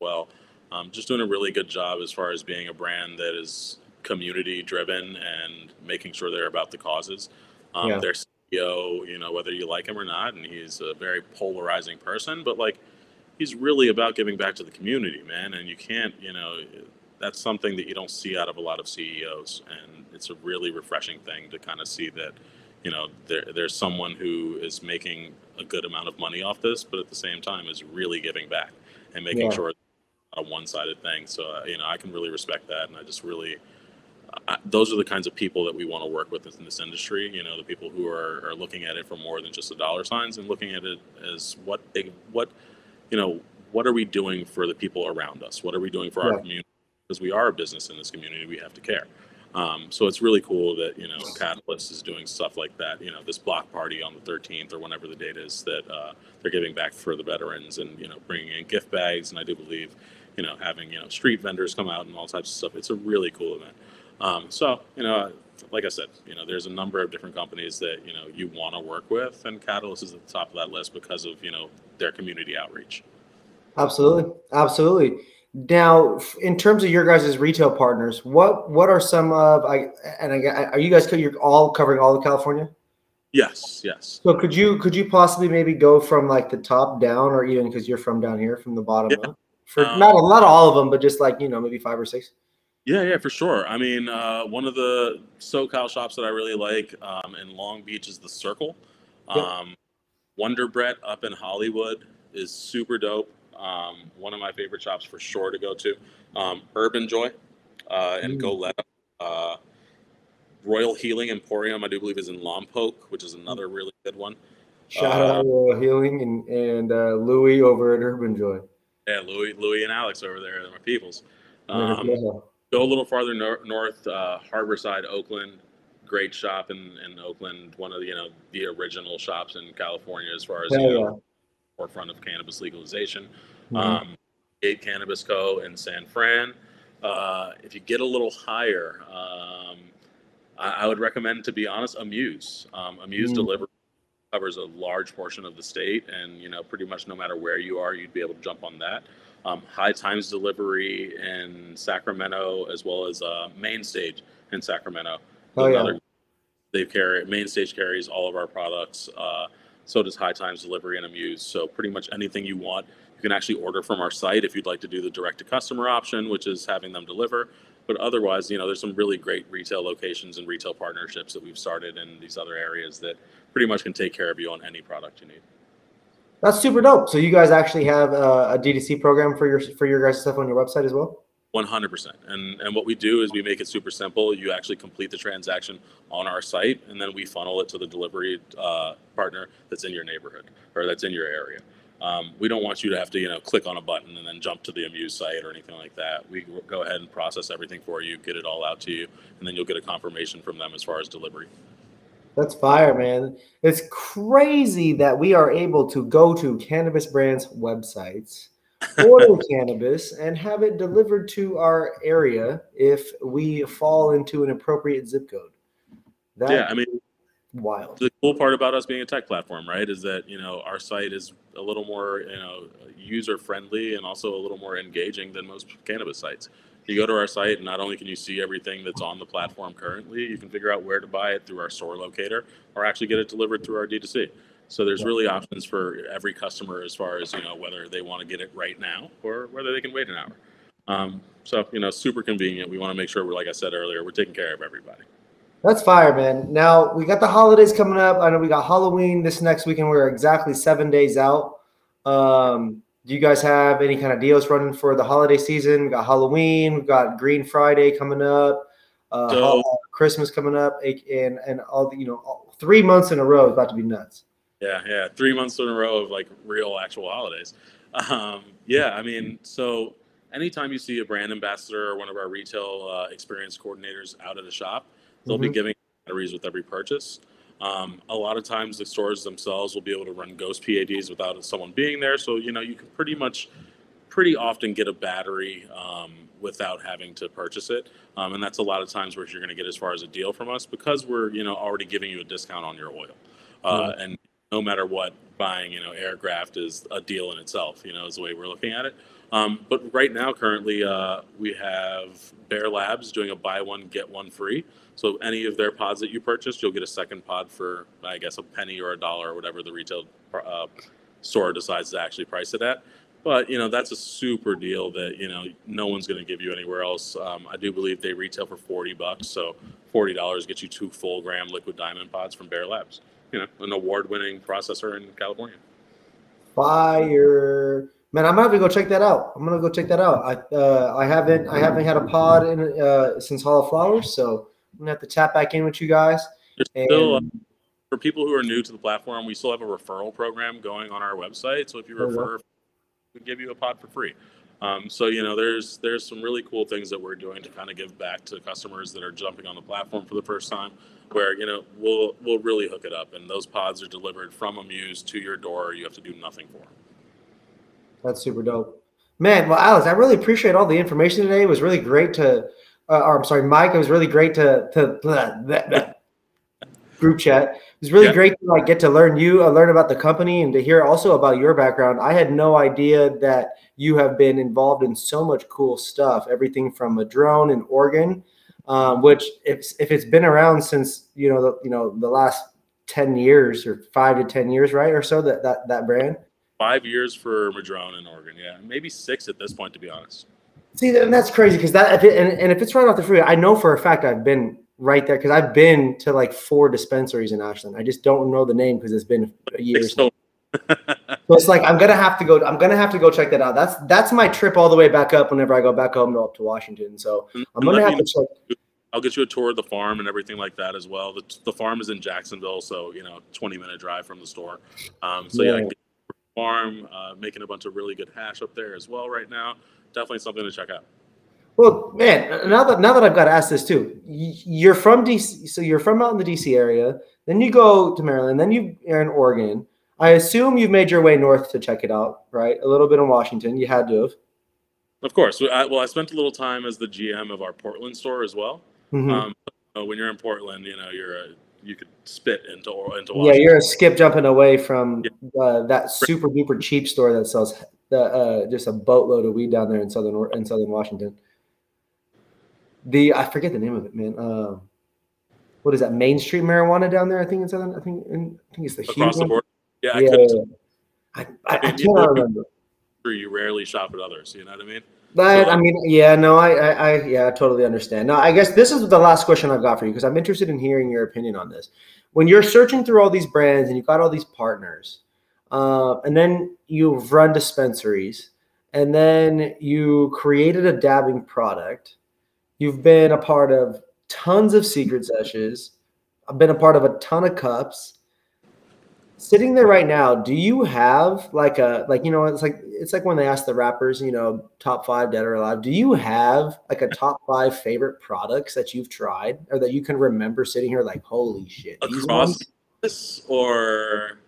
Well, um, just doing a really good job as far as being a brand that is community driven and making sure they're about the causes. Um, yeah. Their C E O, you know, whether you like him or not, and he's a very polarizing person, but like he's really about giving back to the community, man. And you can't, you know, that's something that you don't see out of a lot of C E Os, and it's a really refreshing thing to kind of see that. You know, there, there's someone who is making a good amount of money off this, but at the same time is really giving back and making yeah. sure it's not a one-sided thing. So, uh, you know, I can really respect that. And I just really, I, those are the kinds of people that we want to work with in this industry. You know, the people who are, are looking at it for more than just the dollar signs and looking at it as what, they, what, you know, what are we doing for the people around us? What are we doing for yeah. our community? Because we are a business in this community, we have to care. Um, so it's really cool that, you know, Catalyst is doing stuff like that. You know, this block party on the thirteenth or whenever the date is that uh, they're giving back for the veterans and, you know, bringing in gift bags. And I do believe, you know, having, you know, street vendors come out and all types of stuff. It's a really cool event. Um, so, you know, like I said, you know, there's a number of different companies that, you know, you want to work with. And Catalyst is at the top of that list because of, you know, their community outreach. Absolutely. Absolutely. Now, in terms of your guys' retail partners, what what are some of, I and I, are you guys you're all covering all of California? Yes, yes. So could you could you possibly maybe go from like the top down, or even because you're from down here, from the bottom yeah. up? For um, not not all of them, but just like, you know, maybe five or six. Yeah, yeah, for sure. I mean, uh, one of the SoCal shops that I really like um, in Long Beach is The Circle. Um, yeah. Wonder Bread up in Hollywood is super dope. Um, one of my favorite shops for sure to go to, um, Urban Joy, uh, and mm. Goleta, uh, Royal Healing Emporium, I do believe is in Lompoc, which is another really good one. Shout uh, out Royal Healing and, and, uh, Louie over at Urban Joy. Yeah. Louie, Louie and Alex over there. They're my peoples. Um, yeah. Go a little farther nor- north, uh, Harborside, Oakland, great shop in, in Oakland. One of the, you know, the original shops in California, as far as, yeah, you know, yeah. forefront of cannabis legalization. Mm-hmm. Um, Gate Cannabis Co. in San Fran. Uh, if you get a little higher, um, I, I would recommend, to be honest, Amuse. Um, Amuse mm-hmm. delivery covers a large portion of the state, and you know, pretty much no matter where you are, you'd be able to jump on that. Um, High Times Delivery in Sacramento, as well as uh, Mainstage in Sacramento. Oh, yeah. Another, they carry Mainstage carries all of our products. Uh, So does High Times Delivery and Amuse. So pretty much anything you want, you can actually order from our site if you'd like to do the direct-to-customer option, which is having them deliver. But otherwise, you know, there's some really great retail locations and retail partnerships that we've started in these other areas that pretty much can take care of you on any product you need. That's super dope. So you guys actually have a, a D two C program for your for your guys' stuff on your website as well? one hundred percent. And and what we do is we make it super simple. You actually complete the transaction on our site, and then we funnel it to the delivery uh, partner that's in your neighborhood or that's in your area. Um, we don't want you to have to, you know, click on a button and then jump to the Amuse site or anything like that. We go ahead and process everything for you, get it all out to you, and then you'll get a confirmation from them as far as delivery. That's fire, man. It's crazy that we are able to go to cannabis brands' websites, order cannabis, and have it delivered to our area if we fall into an appropriate zip code. That yeah, I mean, wild. The cool part about us being a tech platform, right, is that, you know, our site is a little more, you know, user friendly and also a little more engaging than most cannabis sites. You go to our site, and not only can you see everything that's on the platform currently, you can figure out where to buy it through our store locator or actually get it delivered through our D two C. So there's really options for every customer as far as, you know, whether they want to get it right now or whether they can wait an hour. Um, so, you know, super convenient. We want to make sure we're, like I said earlier, we're taking care of everybody. That's fire, man. Now, we got the holidays coming up. I know we got Halloween this next weekend. We're exactly seven days out. Um, do you guys have any kind of deals running for the holiday season? We got Halloween. We've got Green Friday coming up. Uh, so, Christmas coming up. And, and all the, you know, all, three months in a row is about to be nuts. Yeah, yeah. Three months in a row of, like, real actual holidays. Um, yeah, I mean, so anytime you see a brand ambassador or one of our retail uh, experience coordinators out at a shop, they'll mm-hmm. be giving batteries with every purchase. Um, a lot of times the stores themselves will be able to run ghost P A Ds without someone being there. So, you know, you can pretty much pretty often get a battery um, without having to purchase it. Um, and that's a lot of times where you're going to get as far as a deal from us because we're, you know, already giving you a discount on your oil. Uh, mm-hmm. And no matter what, buying, you know, Airgraft is a deal in itself, you know, is the way we're looking at it. Um, but right now, currently, uh, we have Bear Labs doing a buy one, get one free. So any of their pods that you purchase, you'll get a second pod for, I guess, a penny or a dollar or whatever the retail uh, store decides to actually price it at. But, you know, that's a super deal that, you know, no one's going to give you anywhere else. Um, I do believe they retail for forty bucks. So forty dollars gets you two full gram liquid diamond pods from Bear Labs, you know, an award-winning processor in California. Fire. Man, I'm gonna have to go check that out. I'm gonna go check that out. I uh, I haven't I haven't had a pod in uh, since Hall of Flowers, so I'm gonna have to tap back in with you guys. And still, uh, for people who are new to the platform, we still have a referral program going on our website. So if you refer, we give you a pod for free. Um, so you know, there's there's some really cool things that we're doing to kind of give back to customers that are jumping on the platform for the first time, where you know we'll we'll really hook it up, and those pods are delivered from Amuse to your door. You have to do nothing for them. That's super dope, man. Well, Alex, I really appreciate all the information today. It was really great to, uh, or I'm sorry, Mike. It was really great to to blah, blah, blah. group chat. It was really yeah. great to like get to learn you, uh, learn about the company, and to hear also about your background. I had no idea that you have been involved in so much cool stuff. Everything from a drone in Oregon, um, which if if it's been around since you know the, you know the last ten years or five to ten years, right or so that that that brand. Five years for Madrone in Oregon, yeah, maybe six at this point, to be honest. See, and that's crazy because that, if it, and, and if it's right off the free, I know for a fact I've been right there because I've been to like four dispensaries in Ashland. I just don't know the name because it's been a year. So. so it's like I'm gonna have to go. I'm gonna have to go check that out. That's that's my trip all the way back up. Whenever I go back home to up to Washington, so I'm and gonna have to know. check. I'll get you a tour of the farm and everything like that as well. The, the farm is in Jacksonville, so you know, twenty minute drive from the store. Um, so yeah. yeah farm, uh, making a bunch of really good hash up there as well right now. Definitely something to check out. Well, man, now that now that I've got to ask this too, you're from D C, so you're from out in the D C area, then you go to Maryland, then you are in Oregon. I assume you've made your way north to check it out, right? A little bit in Washington, you had to have. Of course. Well, I spent a little time as the G M of our Portland store as well. Mm-hmm. Um, so when you're in Portland, you know, you're a you could spit into into Washington. Yeah, you're a skip jumping away from yeah. uh, that super duper cheap store that sells the, uh, just a boatload of weed down there in southern in southern Washington. The I forget the name of it, man. Uh, what is that Main Street marijuana down there? I think in southern. I think in, I think it's the across huge the border. Yeah, I yeah, couldn't. I, I, I, mean, I can't remember. You rarely shop at others. You know what I mean? But I mean, yeah, no, I, I, I, yeah, I totally understand. Now, I guess this is the last question I've got for you because I'm interested in hearing your opinion on this. When you're searching through all these brands and you've got all these partners, uh, and then you run dispensaries, and then you created a dabbing product, you've been a part of tons of secret sessions, I've been a part of a ton of cups. Sitting there right now, do you have like a like you know it's like it's like when they ask the rappers, you know, top five dead or alive. Do you have like a top five favorite products that you've tried or that you can remember sitting here like holy shit? Across this or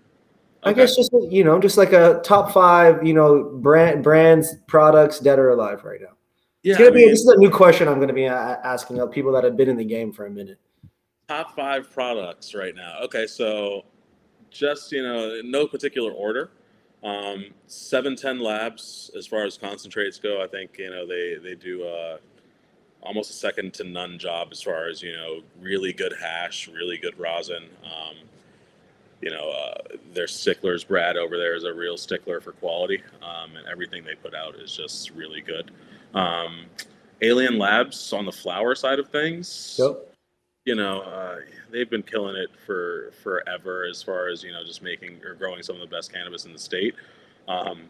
okay. I guess just you know just like a top five you know brand brands products dead or alive right now. Yeah, it's gonna I be mean, this is a new question I'm gonna be asking of people that have been in the game for a minute. Top five products right now. Okay, so. Just, you know, no particular order. Um, seven ten Labs, as far as concentrates go, I think, you know, they, they do uh, almost a second to none job as far as, you know, really good hash, really good rosin. Um, you know, uh, their sticklers, Brad over there is a real stickler for quality, um, and everything they put out is just really good. Um, Alien Labs on the flower side of things. Yep. You know, uh, they've been killing it for forever as far as, you know, just making or growing some of the best cannabis in the state. Um,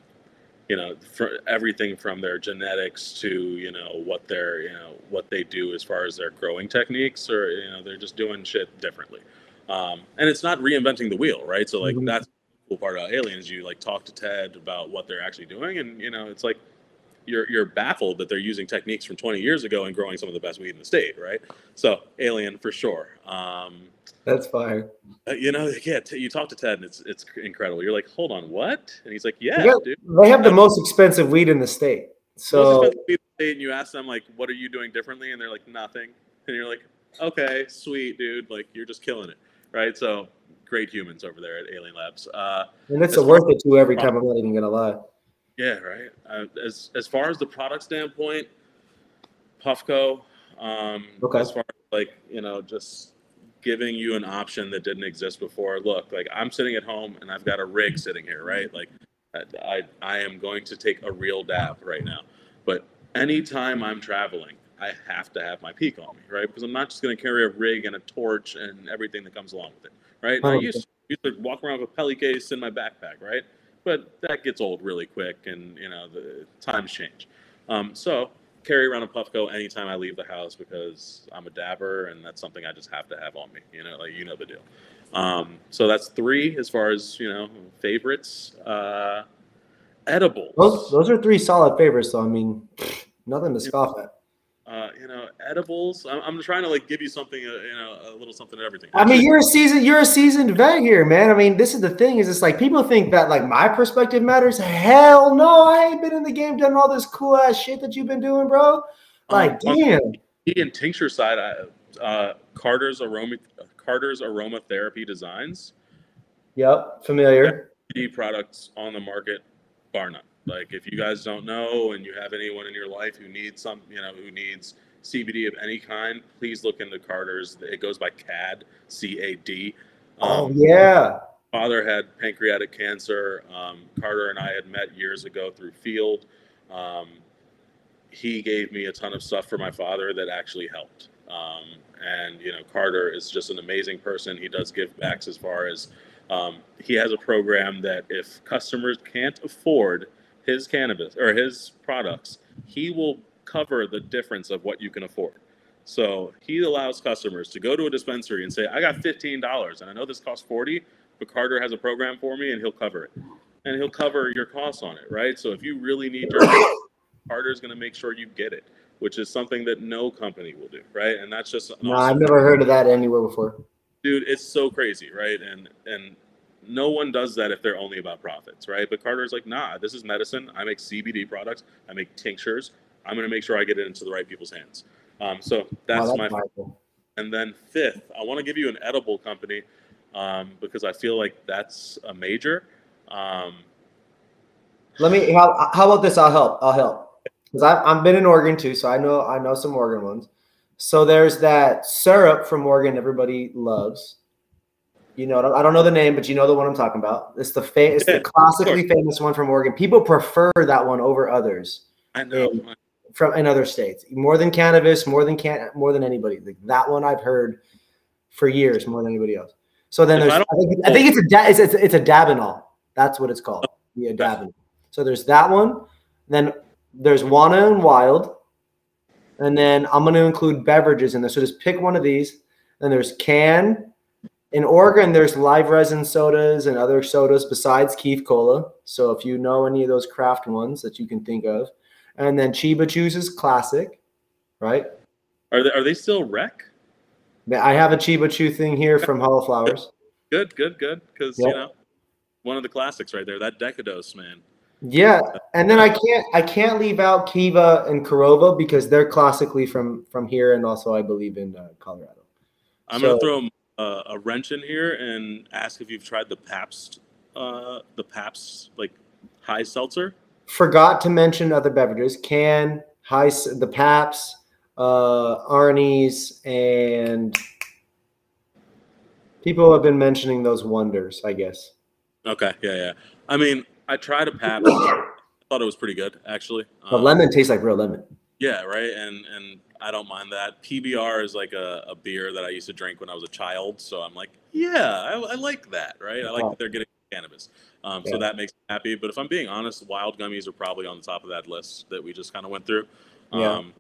you know, for everything from their genetics to, you know, what they're, you know, what they do as far as their growing techniques, or, you know, they're just doing shit differently. Um, and it's not reinventing the wheel, right? So, like, mm-hmm. that's the cool part about Alien is you, like, talk to Ted about what they're actually doing. And, you know, it's like you're you're baffled that they're using techniques from twenty years ago and growing some of the best weed in the state, right? So, Alien for sure. Um, that's fire. You know, yeah, t- you talk to Ted and it's it's incredible. You're like, hold on, what? And he's like, yeah, got, dude. They have the most expensive weed in the state. So, most expensive weed in the state, and you ask them, like, what are you doing differently? And they're like, nothing. And you're like, okay, sweet, dude. Like, you're just killing it. Right, so great humans over there at Alien Labs, uh, and it's a worth it too every product, time. I'm not even gonna lie. Yeah, right. Uh, as as far as the product standpoint, Puffco. Um, okay. As far as, like, you know, just giving you an option that didn't exist before. Look, like, I'm sitting at home and I've got a rig sitting here, right? Like, I I, I am going to take a real dab right now, but anytime I'm traveling, I have to have my peak on me, right? Because I'm not just going to carry a rig and a torch and everything that comes along with it, right? Oh, I used to, used to walk around with a pelly case in my backpack, right? But that gets old really quick, and, you know, the times change. Um, so carry around a Puffco anytime I leave the house because I'm a dabber, and that's something I just have to have on me, you know, like, you know the deal. Um, so that's three as far as, you know, favorites. Uh, edibles. Those, those are three solid favorites, so, I mean, nothing to scoff at. Uh, you know, edibles. I'm, I'm trying to, like, give you something, uh, you know, a little something to everything. I mean, you're a seasoned, you're a seasoned vet here, man. I mean, this is the thing is, it's like people think that, like, my perspective matters. Hell no, I ain't been in the game done all this cool ass shit that you've been doing, bro. Like, um, damn. On the and tincture side, I, uh, Carter's Aroma, Carter's Aromatherapy Designs. Yep, familiar. Products on the market, bar none. Like, if you guys don't know and you have anyone in your life who needs some, you know, who needs C B D of any kind, please look into Carter's. It goes by C A D, C A D. Um, oh, yeah. My father had pancreatic cancer. Um, Carter and I had met years ago through Field. Um, he gave me a ton of stuff for my father that actually helped. Um, and, you know, Carter is just an amazing person. He does give back as far as um, he has a program that if customers can't afford his cannabis or his products, he will cover the difference of what you can afford. So he allows customers to go to a dispensary and say, I got fifteen dollars and I know this costs forty, but Carter has a program for me and he'll cover it. And he'll cover your costs on it, right? So if you really need your Carter's going to make sure you get it, which is something that no company will do, right? And that's just... No, awesome. I've never heard of that anywhere before. Dude, it's so crazy, right? And and... no one does that if they're only about profits, right? But Carter's like, nah, this is medicine. I make C B D products. I make tinctures. I'm going to make sure I get it into the right people's hands. Um, so that's, wow, that's my cool. And then fifth, I want to give you an edible company um, because I feel like that's a major. Um, Let me, how, how about this? I'll help. I'll help. Because I've, I've been in Oregon too, so I know I know some Oregon ones. So there's that syrup from Oregon everybody loves. You know, I don't know the name, but you know the one I'm talking about. It's the fa- it's yeah, the classically famous one from Oregon. People prefer that one over others. I know in, from in other states more than cannabis, more than can, more than anybody. Like, that one I've heard for years more than anybody else. So then there's, I, I, think, I think it's a da- it's, it's it's a Dabinol. That's what it's called. Yeah, Dabinol. So there's that one. Then there's Wana and Wild, and then I'm going to include beverages in there. So just pick one of these. Then there's Can. In Oregon, there's live resin sodas and other sodas besides Keef Cola. So if you know any of those craft ones that you can think of. And then Chiba Juice is classic, right? Are they, are they still rec? I have a Chiba Chew thing here from Hall of Flowers. Good, good, good. Because, yep. you know, one of the classics right there, that Decadose, man. Yeah. And then I can't I can't leave out Kiva and Corova because they're classically from, from here and also, I believe, in uh, Colorado. I'm so, going to throw them. Uh, a wrench in here and ask if you've tried the Pabst, uh, the Pabst like high seltzer. Forgot to mention other beverages: Can, high, the Pabst, uh, Arnie's, and people have been mentioning those wonders, I guess. Okay, yeah, yeah. I mean, I tried a Pabst. I thought it was pretty good, actually. The um, lemon tastes like real lemon. Yeah, right. And and I don't mind that. P B R is like a, a beer that I used to drink when I was a child. So I'm like, yeah, I, I like that, right? I like that they're getting cannabis. Um, yeah. So that makes me happy. But if I'm being honest, wild gummies are probably on the top of that list that we just kind of went through. Yeah. Um,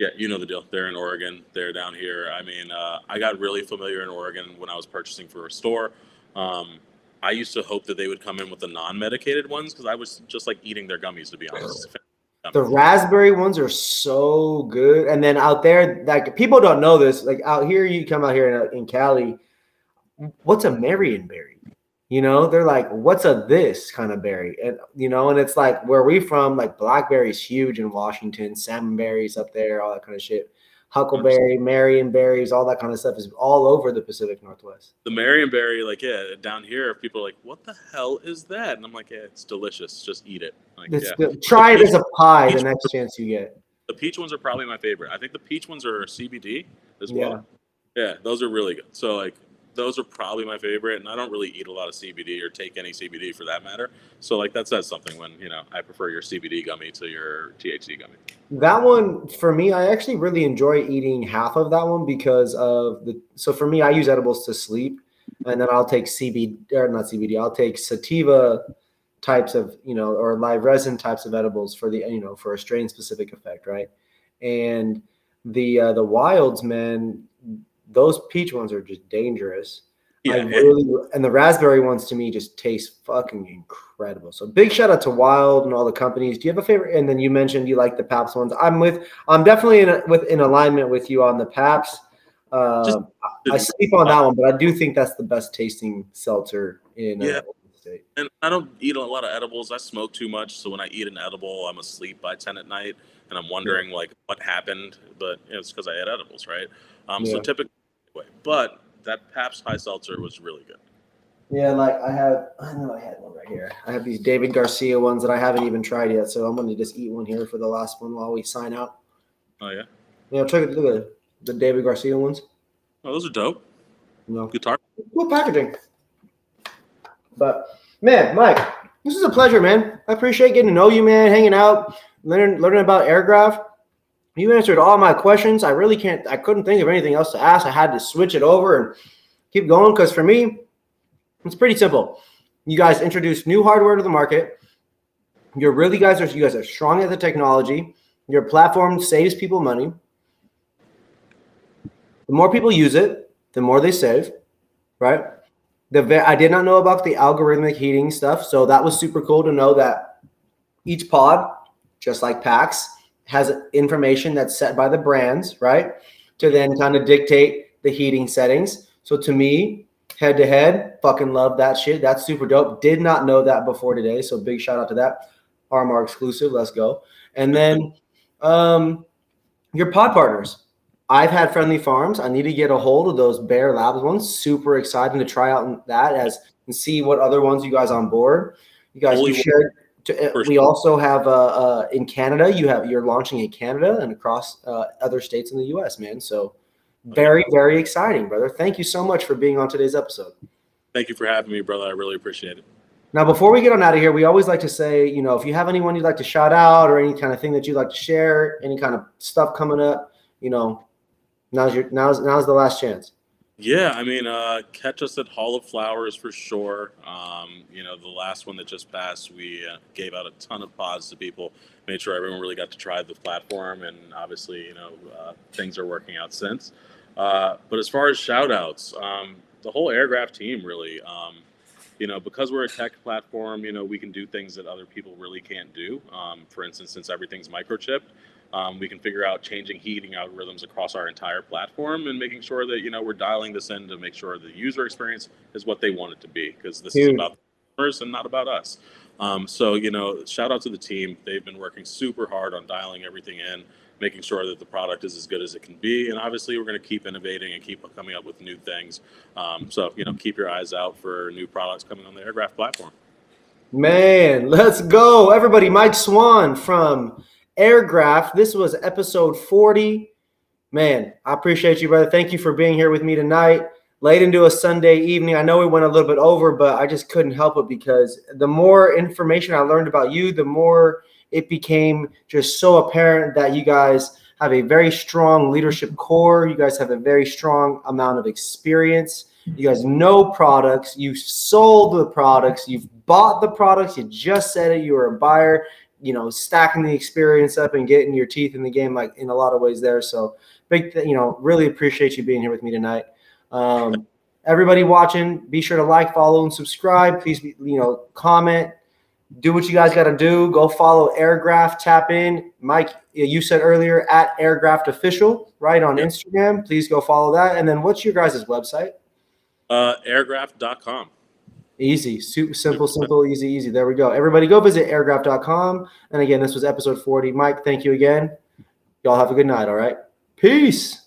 yeah, you know the deal. They're in Oregon. They're down here. I mean, uh, I got really familiar in Oregon when I was purchasing for a store. Um, I used to hope that they would come in with the non-medicated ones because I was just like eating their gummies, to be honest. The raspberry ones are so good. And then out there, like people don't know this. Like out here, you come out here in, in Cali, what's a Marionberry? You know, they're like, what's a this kind of berry? And you know, and it's like where we from, like blackberry's huge in Washington, salmonberries up there, all that kind of shit. Huckleberry, Marionberries, all that kind of stuff is all over the Pacific Northwest. The Marionberry, like, yeah, down here, people are like, what the hell is that? And I'm like, yeah, it's delicious. Just eat it. Like, yeah. Try it as a pie the next chance you get. The peach ones are probably my favorite. I think the peach ones are C B D as well. Yeah. Yeah, those are really good. So, like, those are probably my favorite. And I don't really eat a lot of C B D or take any C B D for that matter. So, like, that says something when, you know, I prefer your C B D gummy to your T H C gummy. That one, for me, I actually really enjoy eating half of that one because of the – so for me, I use edibles to sleep, and then I'll take C B D – or not C B D. I'll take sativa types of, you know, or live resin types of edibles for the, you know, for a strain-specific effect, right? And the uh, the wilds, man, those peach ones are just dangerous. Yeah, I really, and the raspberry ones to me just taste fucking incredible. So big shout out to Wild and all the companies. Do you have a favorite? And then you mentioned you like the Pabst ones. I'm with. I'm definitely in a, with in alignment with you on the Pabst. Uh, just, I sleep on that one, but I do think that's the best tasting seltzer in yeah. uh, the state. And I don't eat a lot of edibles. I smoke too much, so when I eat an edible, I'm asleep by ten at night, and I'm wondering yeah. like what happened. But you know, it's because I had edibles, right? Um, yeah. So typically, but. That Pabst High Seltzer was really good. Yeah, like I have, I know I had one right here. I have these David Garcia ones that I haven't even tried yet, so I'm going to just eat one here for the last one while we sign out. Oh, yeah? Yeah, check it, look at the David Garcia ones. Oh, those are dope. No. Guitar. Cool packaging. But, man, Mike, this is a pleasure, man. I appreciate getting to know you, man, hanging out, learning, learning about Airgraft. You answered all my questions. I really can't, I couldn't think of anything else to ask. I had to switch it over and keep going because for me, it's pretty simple. You guys introduce new hardware to the market. You're really guys are, you guys are strong at the technology. Your platform saves people money. The more people use it, the more they save, right? The I did not know about the algorithmic heating stuff. So that was super cool to know that each pod, just like PAX, has information that's set by the brands, right? To then kind of dictate the heating settings. So to me, head to head, fucking love that shit. That's super dope. Did not know that before today. So big shout out to that. Armor exclusive. Let's go. And then um, your pod partners. I've had Friendly Farms. I need to get a hold of those Bear Labs ones. Super excited to try out that as and see what other ones you guys on board. You guys you shared. To, we also have uh, uh, in Canada, you have, you're launching in Canada and across uh, other states in the U S, man. So very, very exciting, brother. Thank you so much for being on today's episode. Thank you for having me, brother. I really appreciate it. Now, before we get on out of here, we always like to say, you know, if you have anyone you'd like to shout out or any kind of thing that you'd like to share, any kind of stuff coming up, you know, now's your, now's, now's the last chance. Yeah, I mean, uh, catch us at Hall of Flowers for sure. Um, you know, the last one that just passed, we uh, gave out a ton of pods to people, made sure everyone really got to try the platform, and obviously, you know, uh, things are working out since. Uh, but as far as shout-outs, um, the whole Airgraft team really, um, you know, because we're a tech platform, you know, we can do things that other people really can't do. Um, for instance, since everything's microchipped, Um, we can figure out changing heating algorithms across our entire platform and making sure that, you know, we're dialing this in to make sure the user experience is what they want it to be, because this Dude. is about the customers and not about us. Um, so, you know, shout out to the team. They've been working super hard on dialing everything in, making sure that the product is as good as it can be. And obviously, we're going to keep innovating and keep coming up with new things. Um, so, you know, keep your eyes out for new products coming on the Airgraft platform. Man, let's go. Everybody, Mike Swan from Airgraft. This was episode forty. Man, I appreciate you, brother. Thank you for being here with me tonight, late into a Sunday evening. I know we went a little bit over, but I just couldn't help it because the more information I learned about you, the more it became just so apparent that you guys have a very strong leadership core. You guys have a very strong amount of experience. You guys know products. You've sold the products. You've bought the products. You just said it. You were a buyer, you know, stacking the experience up and getting your teeth in the game, like in a lot of ways there. So big, th- you know, really appreciate you being here with me tonight. Um, everybody watching, be sure to like, follow, and subscribe. Please, be, you know, comment, do what you guys got to do. Go follow Airgraft, tap in. Mike, you said earlier at Airgraft Official, right, on yeah. Instagram. Please go follow that. And then what's your guys' website? Uh, airgraft dot com. Easy, super simple, simple, easy, easy. There we go. Everybody go visit airgraft dot com. And again, this was episode forty. Mike, thank you again. Y'all have a good night, all right? Peace.